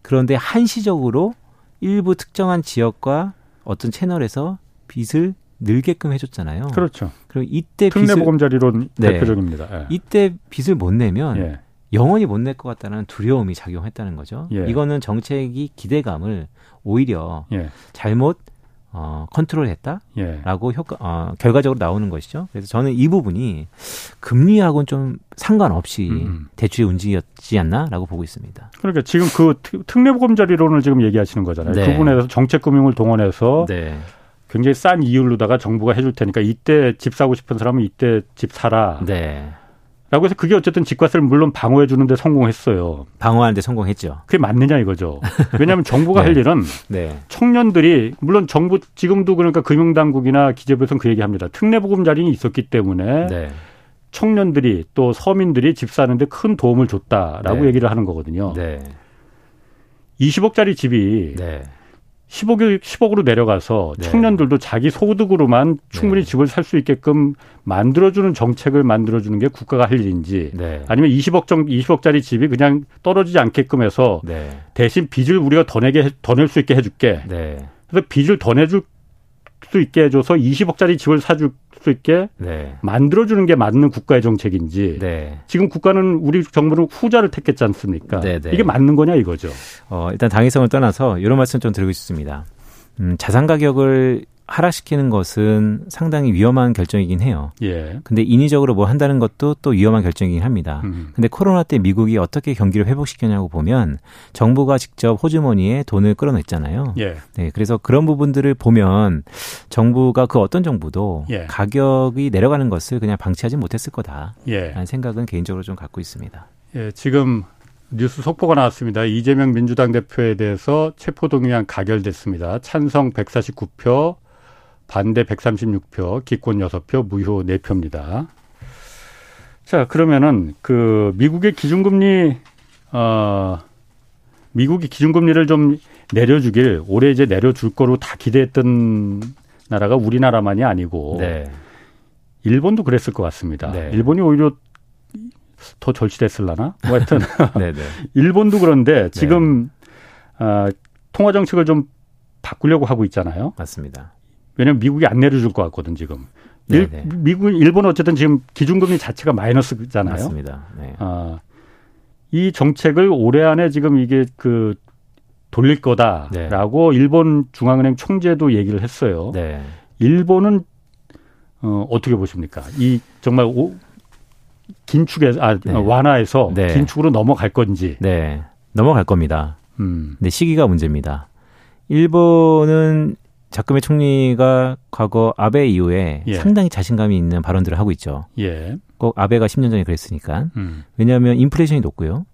그런데 한시적으로 일부 특정한 지역과 어떤 채널에서 빚을 늘게끔 해줬잖아요. 그렇죠. 그럼 이때 특례보금자리론 대표적입니다. 이때 빚을 못 내면 영원히 못 낼 것 같다는 두려움이 작용했다는 거죠. 이거는 정책이 기대감을 오히려 잘못 컨트롤했다라고 결과적으로 나오는 것이죠. 그래서 저는 이 부분이 금리하고는 좀 상관없이 대출의 움직였지 않나라고 보고 있습니다. 그러니까 지금 그 특례보금자리론을 지금 얘기하시는 거잖아요. 그 부분에 대해서 정책금융을 동원해서 굉장히 싼 이율로다가 정부가 해줄 테니까 이때 집 사고 싶은 사람은 이때 집 사라. 라고 해서 그게 어쨌든 집값을 물론 방어해 주는 데 성공했어요. 방어하는 데 성공했죠. 그게 맞느냐 이거죠. 왜냐하면 정부가 할 일은 청년들이 물론 정부 지금도 그러니까 금융당국이나 기재부에서는 그 얘기합니다. 특례보금자리는 있었기 때문에 청년들이 또 서민들이 집 사는 데 큰 도움을 줬다라고 얘기를 하는 거거든요. 20억짜리 집이 10억으로 내려가서 청년들도 자기 소득으로만 충분히 집을 살 수 있게끔 만들어주는 정책을 만들어주는 게 국가가 할 일인지 아니면 20억짜리 집이 그냥 떨어지지 않게끔 해서 대신 빚을 우리가 더 낼 수 있게 해줄게. 그래서 빚을 더 내줄 수 있게 해줘서 20억짜리 집을 사줄 수 있게 만들어주는 게 맞는 국가의 정책인지 지금 국가는 우리 정부는 후자를 택했지 않습니까? 이게 맞는 거냐 이거죠. 일단 당위성을 떠나서 이런 말씀 좀 드리고 싶습니다. 자산 가격을 하락시키는 것은 상당히 위험한 결정이긴 해요. 근데 인위적으로 뭐 한다는 것도 또 위험한 결정이긴 합니다. 근데 코로나 때 미국이 어떻게 경기를 회복시켰냐고 보면 정부가 직접 호주머니에 돈을 끌어냈잖아요. 그래서 그런 부분들을 보면 정부가 그 어떤 정부도 가격이 내려가는 것을 그냥 방치하지 못했을 거다라는 생각은 개인적으로 좀 갖고 있습니다. 지금 뉴스 속보가 나왔습니다. 이재명 민주당 대표에 대해서 체포동의안 가결됐습니다. 찬성 149표. 반대 136표, 기권 6표, 무효 4표입니다. 자, 그러면은 그 미국이 기준금리를 좀 내려주길 올해 이제 내려줄 거로 다 기대했던 나라가 우리나라만이 아니고 일본도 그랬을 것 같습니다. 일본이 오히려 더 절실했을라나? 뭐 하여튼 일본도 그런데 지금 통화 정책을 좀 바꾸려고 하고 있잖아요. 맞습니다. 왜냐하면 미국이 안 내려줄 것 같거든 지금. 일본은 어쨌든 지금 기준금리 자체가 마이너스잖아요. 맞습니다. 이 정책을 올해 안에 지금 이게 그 돌릴 거다라고 일본 중앙은행 총재도 얘기를 했어요. 일본은 어떻게 보십니까? 이 정말 완화에서 긴축으로 넘어갈 건지. 넘어갈 겁니다. 근데 시기가 문제입니다. 일본은 자꾸미 총리가 과거 아베 이후에 상당히 자신감이 있는 발언들을 하고 있죠. 꼭 아베가 10년 전에 그랬으니까. 왜냐하면 인플레이션이 높고요.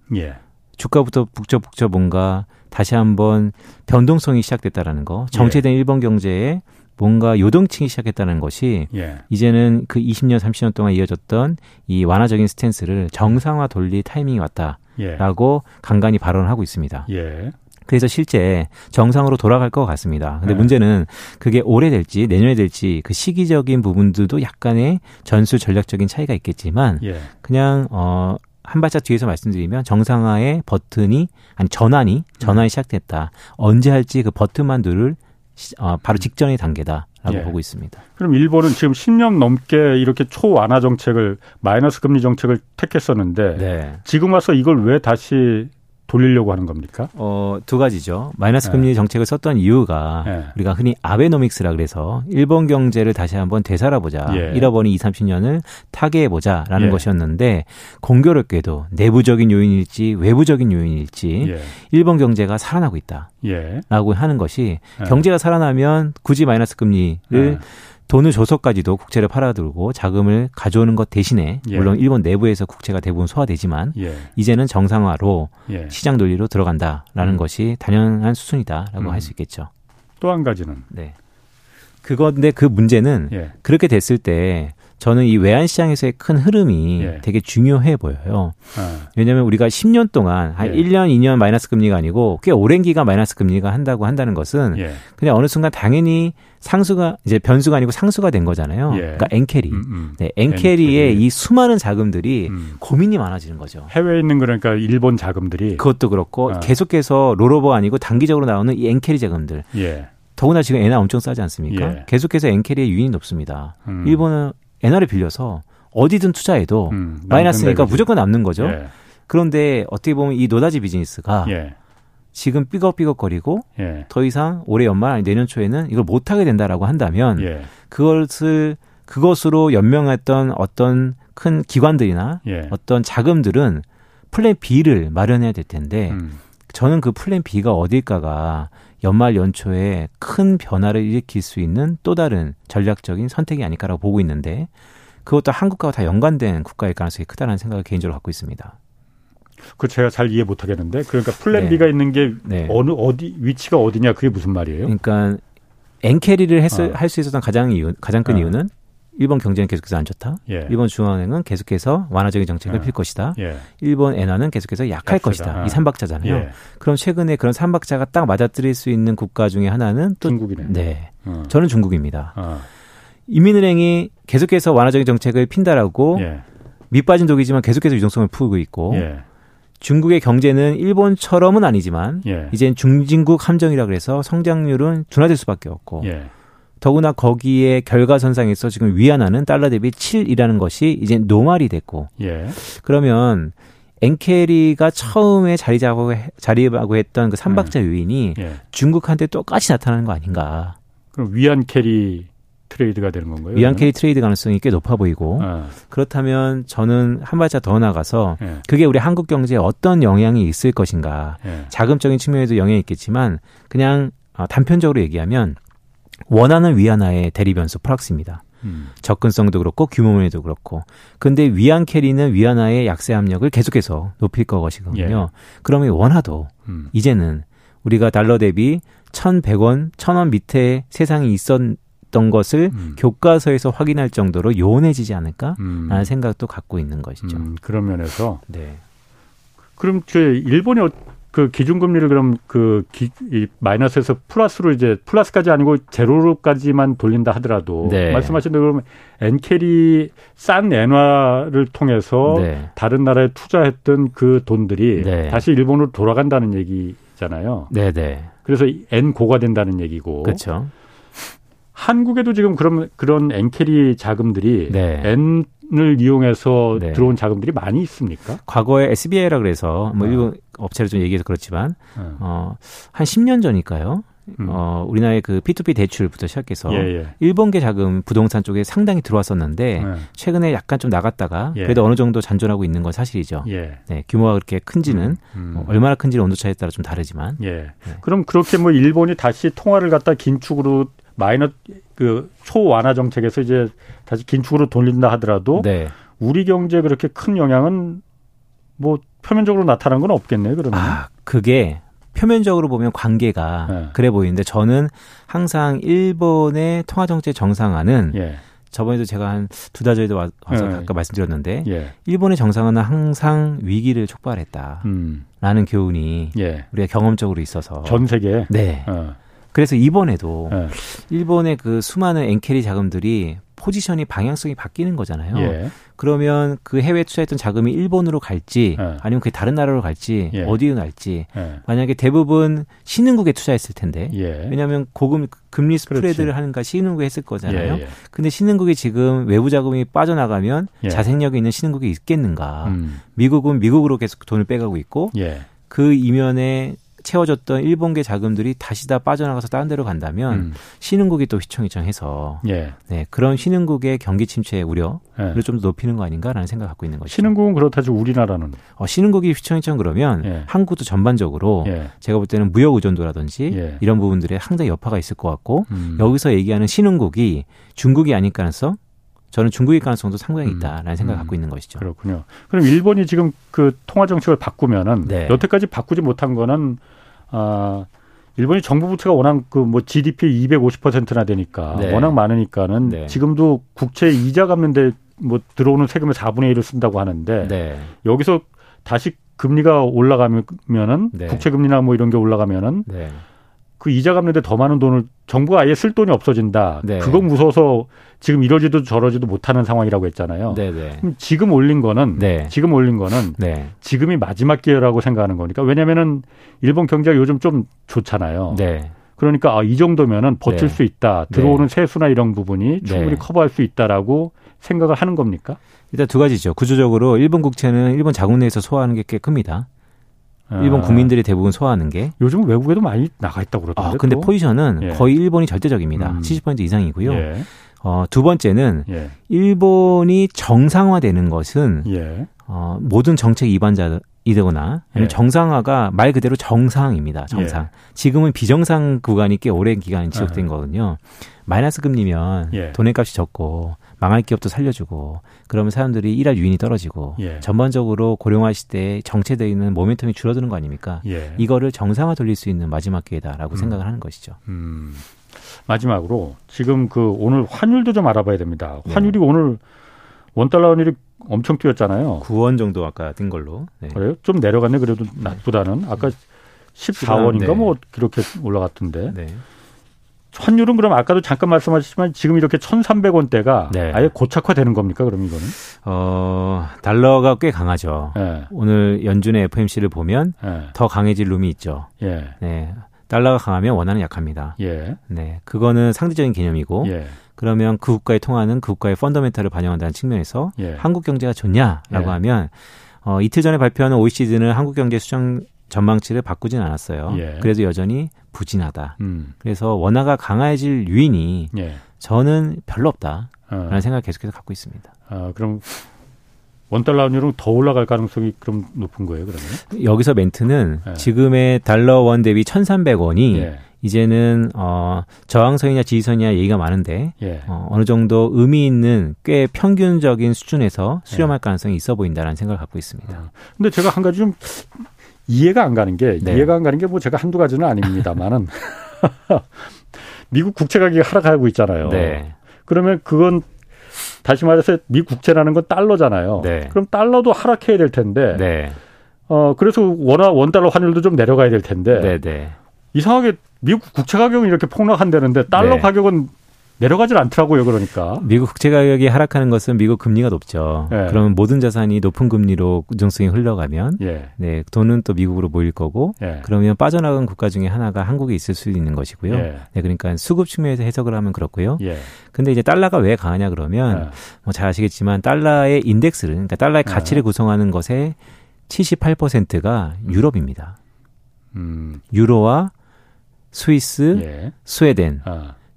주가부터 북적북적 뭔가 다시 한번 변동성이 시작됐다라는 거. 정체된 일본 경제에 뭔가 요동치기 시작했다는 것이 이제는 그 20년, 30년 동안 이어졌던 이 완화적인 스탠스를 정상화 돌릴 타이밍이 왔다라고 간간히 발언을 하고 있습니다. 그래서 실제 정상으로 돌아갈 것 같습니다. 근데 문제는 그게 올해 될지 내년에 될지 그 시기적인 부분들도 약간의 전술 전략적인 차이가 있겠지만 그냥 한 발짝 뒤에서 말씀드리면 정상화의 버튼이 아니 전환이 시작됐다. 언제 할지 그 버튼만 누를 바로 직전의 단계다라고 보고 있습니다. 그럼 일본은 지금 10년 넘게 이렇게 초완화 정책을 마이너스 금리 정책을 택했었는데 지금 와서 이걸 왜 다시 돌리려고 하는 겁니까? 두 가지죠. 마이너스 금리 정책을 썼던 이유가 우리가 흔히 아베노믹스라 그래서 일본 경제를 다시 한번 되살아보자. 잃어버린 20, 30년을 타개해보자라는 것이었는데 공교롭게도 내부적인 요인일지 외부적인 요인일지 일본 경제가 살아나고 있다라고 하는 것이 경제가 살아나면 굳이 마이너스 금리를 돈을 줘서까지도 국채를 팔아들고 자금을 가져오는 것 대신에 물론 일본 내부에서 국채가 대부분 소화되지만 이제는 정상화로 시장 논리로 들어간다라는 것이 당연한 수순이다라고 할 수 있겠죠. 또 한 가지는? 네. 그건데 그 문제는 그렇게 됐을 때 저는 이 외환시장에서의 큰 흐름이 되게 중요해 보여요. 왜냐하면 우리가 10년 동안 한 1년, 2년 마이너스 금리가 아니고 꽤 오랜 기간 마이너스 금리가 한다는 것은 그냥 어느 순간 당연히 상수가 이제 변수가 아니고 상수가 된 거잖아요. 그러니까 엔캐리. 네, 엔캐리의 이 수많은 자금들이 고민이 많아지는 거죠. 해외에 있는 그러니까 일본 자금들이. 그것도 그렇고 계속해서 롤오버 아니고 단기적으로 나오는 이 엔캐리 자금들. 더구나 지금 엔화 엄청 싸지 않습니까? 계속해서 엔캐리의 유인이 높습니다. 일본은 엔화를 빌려서 어디든 투자해도 마이너스니까 무조건 남는 거죠. 그런데 어떻게 보면 이 노다지 비즈니스가 지금 삐걱삐걱거리고 더 이상 올해 연말 아니 내년 초에는 이걸 못하게 된다라고 한다면 그것으로 연명했던 어떤 큰 기관들이나 어떤 자금들은 플랜 B를 마련해야 될 텐데 저는 그 플랜 B가 어딜까가 연말 연초에 큰 변화를 일으킬 수 있는 또 다른 전략적인 선택이 아닐까라고 보고 있는데 그것도 한국과 다 연관된 국가일 가능성이 크다는 생각을 개인적으로 갖고 있습니다. 그 제가 잘 이해 못하겠는데 그러니까 플랜 B가 있는 게 어디 위치가 어디냐 그게 무슨 말이에요? 그러니까 엔캐리를 할 수 있었던 가장 큰 이유는 일본 경제는 계속해서 안 좋다. 일본 중앙은행은 계속해서 완화적인 정책을 펼 것이다. 일본 엔화는 계속해서 약할 것이다. 이 삼박자잖아요. 그럼 최근에 그런 삼박자가 딱 맞아들일 수 있는 국가 중에 하나는 또 중국이네요. 네, 저는 중국입니다. 인민은행이 계속해서 완화적인 정책을 핀다라고 밑빠진 독이지만 계속해서 유동성을 풀고 있고 중국의 경제는 일본처럼은 아니지만 이제는 중진국 함정이라 그래서 성장률은 둔화될 수밖에 없고 더구나 거기에 결과선상에서 지금 위안화는 달러 대비 7이라는 것이 이제 노말이 됐고 그러면 엔캐리가 처음에 자리 잡으려고 했던 그 삼박자 요인이 중국한테 똑같이 나타나는 거 아닌가. 그럼 위안 캐리 트레이드가 되는 건가요? 위안 캐리 트레이드 가능성이 꽤 높아 보이고 그렇다면 저는 한 발짝 더 나가서 그게 우리 한국 경제에 어떤 영향이 있을 것인가. 자금적인 측면에도 영향이 있겠지만 그냥 단편적으로 얘기하면 원하는 위안화의 대리변수 프락스입니다. 접근성도 그렇고 규모면에도 그렇고. 근데 위안 캐리는 위안화의 약세 압력을 계속해서 높일 것이거든요. 그러면 원화도 이제는 우리가 달러 대비 1,100원, 1,000원 밑에 세상이 있었던 것을 교과서에서 확인할 정도로 요원해지지 않을까라는 생각도 갖고 있는 것이죠. 그런 면에서. 네. 그럼 일본이 그 기준금리를 그럼 이 마이너스에서 플러스로 이제 플러스까지 아니고 제로로까지만 돌린다 하더라도 말씀하신 대로 그러면 엔캐리 싼 엔화를 통해서 다른 나라에 투자했던 그 돈들이 다시 일본으로 돌아간다는 얘기잖아요. 그래서 엔고가 된다는 얘기고. 그렇죠. 한국에도 지금 그런 엔캐리 자금들이 엔을 이용해서 들어온 자금들이 많이 있습니까? 과거에 SBI라 그래서 뭐 일본 업체를 좀 얘기해서 그렇지만 한 10년 전이니까요. 우리나라의 그 P2P 대출부터 시작해서 일본계 자금 부동산 쪽에 상당히 들어왔었는데 최근에 약간 좀 나갔다가 그래도 어느 정도 잔존하고 있는 건 사실이죠. 네, 규모가 그렇게 큰지는 얼마나 큰지는 온도 차이에 따라 좀 다르지만. 그럼 그렇게 뭐 일본이 다시 통화를 갖다 긴축으로 초완화 정책에서 이제 다시 긴축으로 돌린다 하더라도 우리 경제에 그렇게 큰 영향은 뭐 표면적으로 나타난 건 없겠네요, 그러면. 그게 표면적으로 보면 관계가 그래 보이는데 저는 항상 일본의 통화 정책 정상화는 저번에도 제가 한 두 달 전에도 와서 아까 말씀드렸는데 일본의 정상화는 항상 위기를 촉발했다라는 교훈이 우리가 경험적으로 있어서 전 세계에 그래서 이번에도 일본의 그 수많은 엔캐리 자금들이 포지션이 방향성이 바뀌는 거잖아요. 그러면 그 해외 투자했던 자금이 일본으로 갈지 아니면 그게 다른 나라로 갈지 어디로 갈지 만약에 대부분 신흥국에 투자했을 텐데 왜냐하면 금리 스프레드를 하는가 신흥국에 했을 거잖아요. 근데 신흥국이 지금 외부 자금이 빠져나가면 자생력이 있는 신흥국이 있겠는가. 미국은 미국으로 계속 돈을 빼가고 있고 그 이면에 채워졌던 일본계 자금들이 다시 다 빠져나가서 다른 데로 간다면 신흥국이 또 휘청휘청해서 예. 네, 그런 신흥국의 경기 침체의 우려를 예. 좀 높이는 거 아닌가라는 생각을 갖고 있는 거죠. 신흥국은 그렇다지 우리나라는? 신흥국이 휘청휘청 그러면 예. 한국도 전반적으로 예. 제가 볼 때는 무역 의존도라든지 예. 이런 부분들에 항상 여파가 있을 것 같고 여기서 얘기하는 신흥국이 중국이 아닐 가능성? 저는 중국일 가능성도 상당히 있다라는 생각을 갖고 있는 것이죠. 그렇군요. 그럼 일본이 지금 그 통화 정책을 바꾸면은 네. 여태까지 바꾸지 못한 거는 일본이 정부 부채가 워낙 그 뭐 GDP 250%나 되니까 네. 워낙 많으니까는 네. 지금도 국채 이자 갚는데 뭐 들어오는 세금의 4분의 1을 쓴다고 하는데 네. 여기서 다시 금리가 올라가면은 네. 국채 금리나 뭐 이런 게 올라가면은 네. 그 이자 갚는데 더 많은 돈을 정부가 아예 쓸 돈이 없어진다. 네. 그거 무서워서 지금 이러지도 저러지도 못하는 상황이라고 했잖아요. 그럼 지금 올린 거는 네. 네. 지금이 마지막 기회라고 생각하는 거니까. 왜냐하면은 일본 경제가 요즘 좀 좋잖아요. 네. 그러니까 이 정도면은 버틸 네. 수 있다. 들어오는 네. 세수나 이런 부분이 충분히 네. 커버할 수 있다라고 생각을 하는 겁니까? 일단 두 가지죠. 구조적으로 일본 국채는 일본 자국 내에서 소화하는 게 꽤 큽니다. 일본 국민들이 대부분 소화하는 게. 요즘 외국에도 많이 나가 있다고 그러던데. 근데 포지션은 예. 거의 일본이 절대적입니다. 70% 이상이고요. 예. 두 번째는 예. 일본이 정상화되는 것은 예. 모든 정책 위반자이거나 예. 정상화가 말 그대로 정상입니다. 정상. 예. 지금은 비정상 구간이 꽤 오랜 기간 지속된 거거든요. 마이너스 금리면 예. 돈의 값이 적고 망할 기업도 살려주고 그러면 사람들이 일할 유인이 떨어지고 예. 전반적으로 고령화 시대에 정체되어 있는 모멘텀이 줄어드는 거 아닙니까? 예. 이거를 정상화 돌릴 수 있는 마지막 기회다라고 생각을 하는 것이죠. 마지막으로 지금 그 오늘 환율도 좀 알아봐야 됩니다. 환율이 네. 오늘 원달러 환율이 엄청 뛰었잖아요. 9원 정도 아까 된 걸로. 네. 그래요? 좀 내려갔네. 그래도 낮보다는. 아까 14원인가 네. 뭐 그렇게 올라갔던데. 네. 환율은 그럼 아까도 잠깐 말씀하셨지만 지금 이렇게 1,300원대가 네. 아예 고착화되는 겁니까? 그럼 이거는? 달러가 꽤 강하죠. 네. 오늘 연준의 FOMC를 보면 네. 더 강해질 룸이 있죠. 예. 네. 달러가 강하면 원화는 약합니다. 예. 네. 그거는 상대적인 개념이고 예. 그러면 그 국가의 통화는 그 국가의 펀더멘탈을 반영한다는 측면에서 예. 한국 경제가 좋냐라고 예. 하면 이틀 전에 발표하는 OECD는 한국 경제 수정 전망치를 바꾸진 않았어요. 예. 그래도 여전히 부진하다. 그래서 원화가 강화해질 유인이 예. 저는 별로 없다라는 생각을 계속해서 갖고 있습니다. 그럼 원달러 환율은 더 올라갈 가능성이 그럼 높은 거예요, 그러면? 여기서 멘트는 예. 지금의 달러 원 대비 1,300원이 예. 이제는 저항선이냐 지지선이냐 얘기가 많은데 예. 어느 정도 의미 있는 꽤 평균적인 수준에서 수렴할 예. 가능성이 있어 보인다라는 생각을 갖고 있습니다. 근데 제가 한 가지 좀 이해가 안 가는 게 뭐 제가 한두 가지는 아닙니다만은 미국 국채 가격이 하락하고 있잖아요. 네. 그러면 그건 다시 말해서 미국 국채라는 건 달러잖아요. 네. 그럼 달러도 하락해야 될 텐데. 네. 그래서 원달러 환율도 좀 내려가야 될 텐데. 네, 네. 이상하게 미국 국채 가격은 이렇게 폭락한다는데 달러 네. 가격은 내려가질 않더라고요. 그러니까. 미국 국채 가격이 하락하는 것은 미국 금리가 높죠. 예. 그러면 모든 자산이 높은 금리로 고정성이 흘러가면 예. 네, 돈은 또 미국으로 모일 거고 예. 그러면 빠져나간 국가 중에 하나가 한국에 있을 수 있는 것이고요. 예. 네, 그러니까 수급 측면에서 해석을 하면 그렇고요. 그런데 예. 이제 달러가 왜 강하냐 그러면 예. 뭐 잘 아시겠지만 달러의 인덱스를 그러니까 달러의 가치를 예. 구성하는 것의 78%가 유럽입니다. 유로와 스위스, 예. 스웨덴.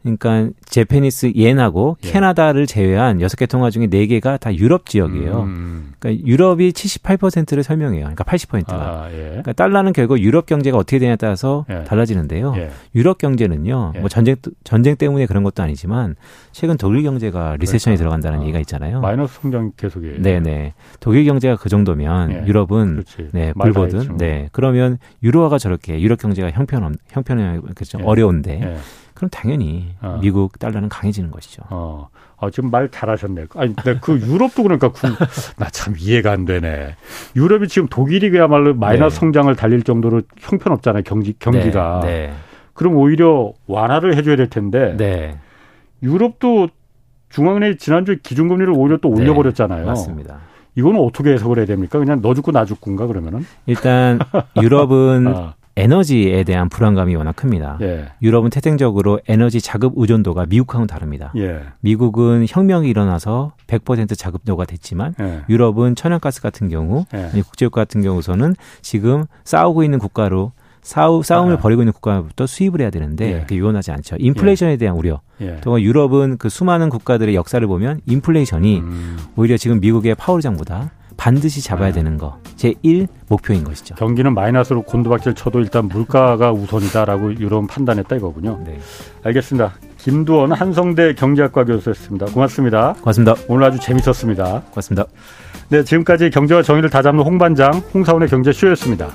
그러니까 재패니스 옌하고 예. 캐나다를 제외한 6개 통화 중에 4개가 다 유럽 지역이에요. 그러니까 유럽이 78%를 설명해요. 그러니까 80%가. 예. 그러니까 달러는 결국 유럽 경제가 어떻게 되냐에 따라서 예. 달라지는데요. 예. 유럽 경제는요. 예. 뭐 전쟁 때문에 그런 것도 아니지만 최근 독일 경제가 리세션이 들어간다는 얘기가 있잖아요. 마이너스 성장 계속이에요. 네네. 독일 경제가 그 정도면 예. 유럽은 네, 불거든. 네. 그러면 유로화가 저렇게 유럽 경제가 형편이 예. 어려운데. 예. 그럼 당연히 미국 달러는 강해지는 것이죠. 지금 말 잘하셨네요. 아니, 그 유럽도 그러니까 나 참 이해가 안 되네. 유럽이 지금 독일이 그야말로 마이너스 네. 성장을 달릴 정도로 형편없잖아요. 경기가. 네, 네. 그럼 오히려 완화를 해줘야 될 텐데 네. 유럽도 중앙은행이 지난주에 기준금리를 오히려 또 올려버렸잖아요. 네, 맞습니다. 이거는 어떻게 해석을 해야 됩니까? 그냥 너 죽고 나 죽고인가 그러면은? 일단 유럽은 에너지에 대한 불안감이 워낙 큽니다. 예. 유럽은 태생적으로 에너지 자급 의존도가 미국하고는 다릅니다. 예. 미국은 혁명이 일어나서 100% 자급도가 됐지만 예. 유럽은 천연가스 같은 경우 예. 아니 국제유가 같은 경우서는 지금 싸우고 있는 국가로 싸움을 벌이고 있는 국가부터 수입을 해야 되는데 그게 유연하지 않죠. 인플레이션에 대한 우려. 또 유럽은 그 수많은 국가들의 역사를 보면 인플레이션이 오히려 지금 미국의 파월장보다 반드시 잡아야 되는 거. 제1 목표인 것이죠. 경기는 마이너스로 곤두박질 쳐도 일단 물가가 우선이다라고 유럽은 판단했다 이거군요. 네. 알겠습니다. 김두원 한성대 경제학과 교수였습니다. 고맙습니다. 고맙습니다. 오늘 아주 재밌었습니다. 고맙습니다. 네, 지금까지 경제와 정의를 다잡는 홍반장, 홍사원의 경제쇼였습니다.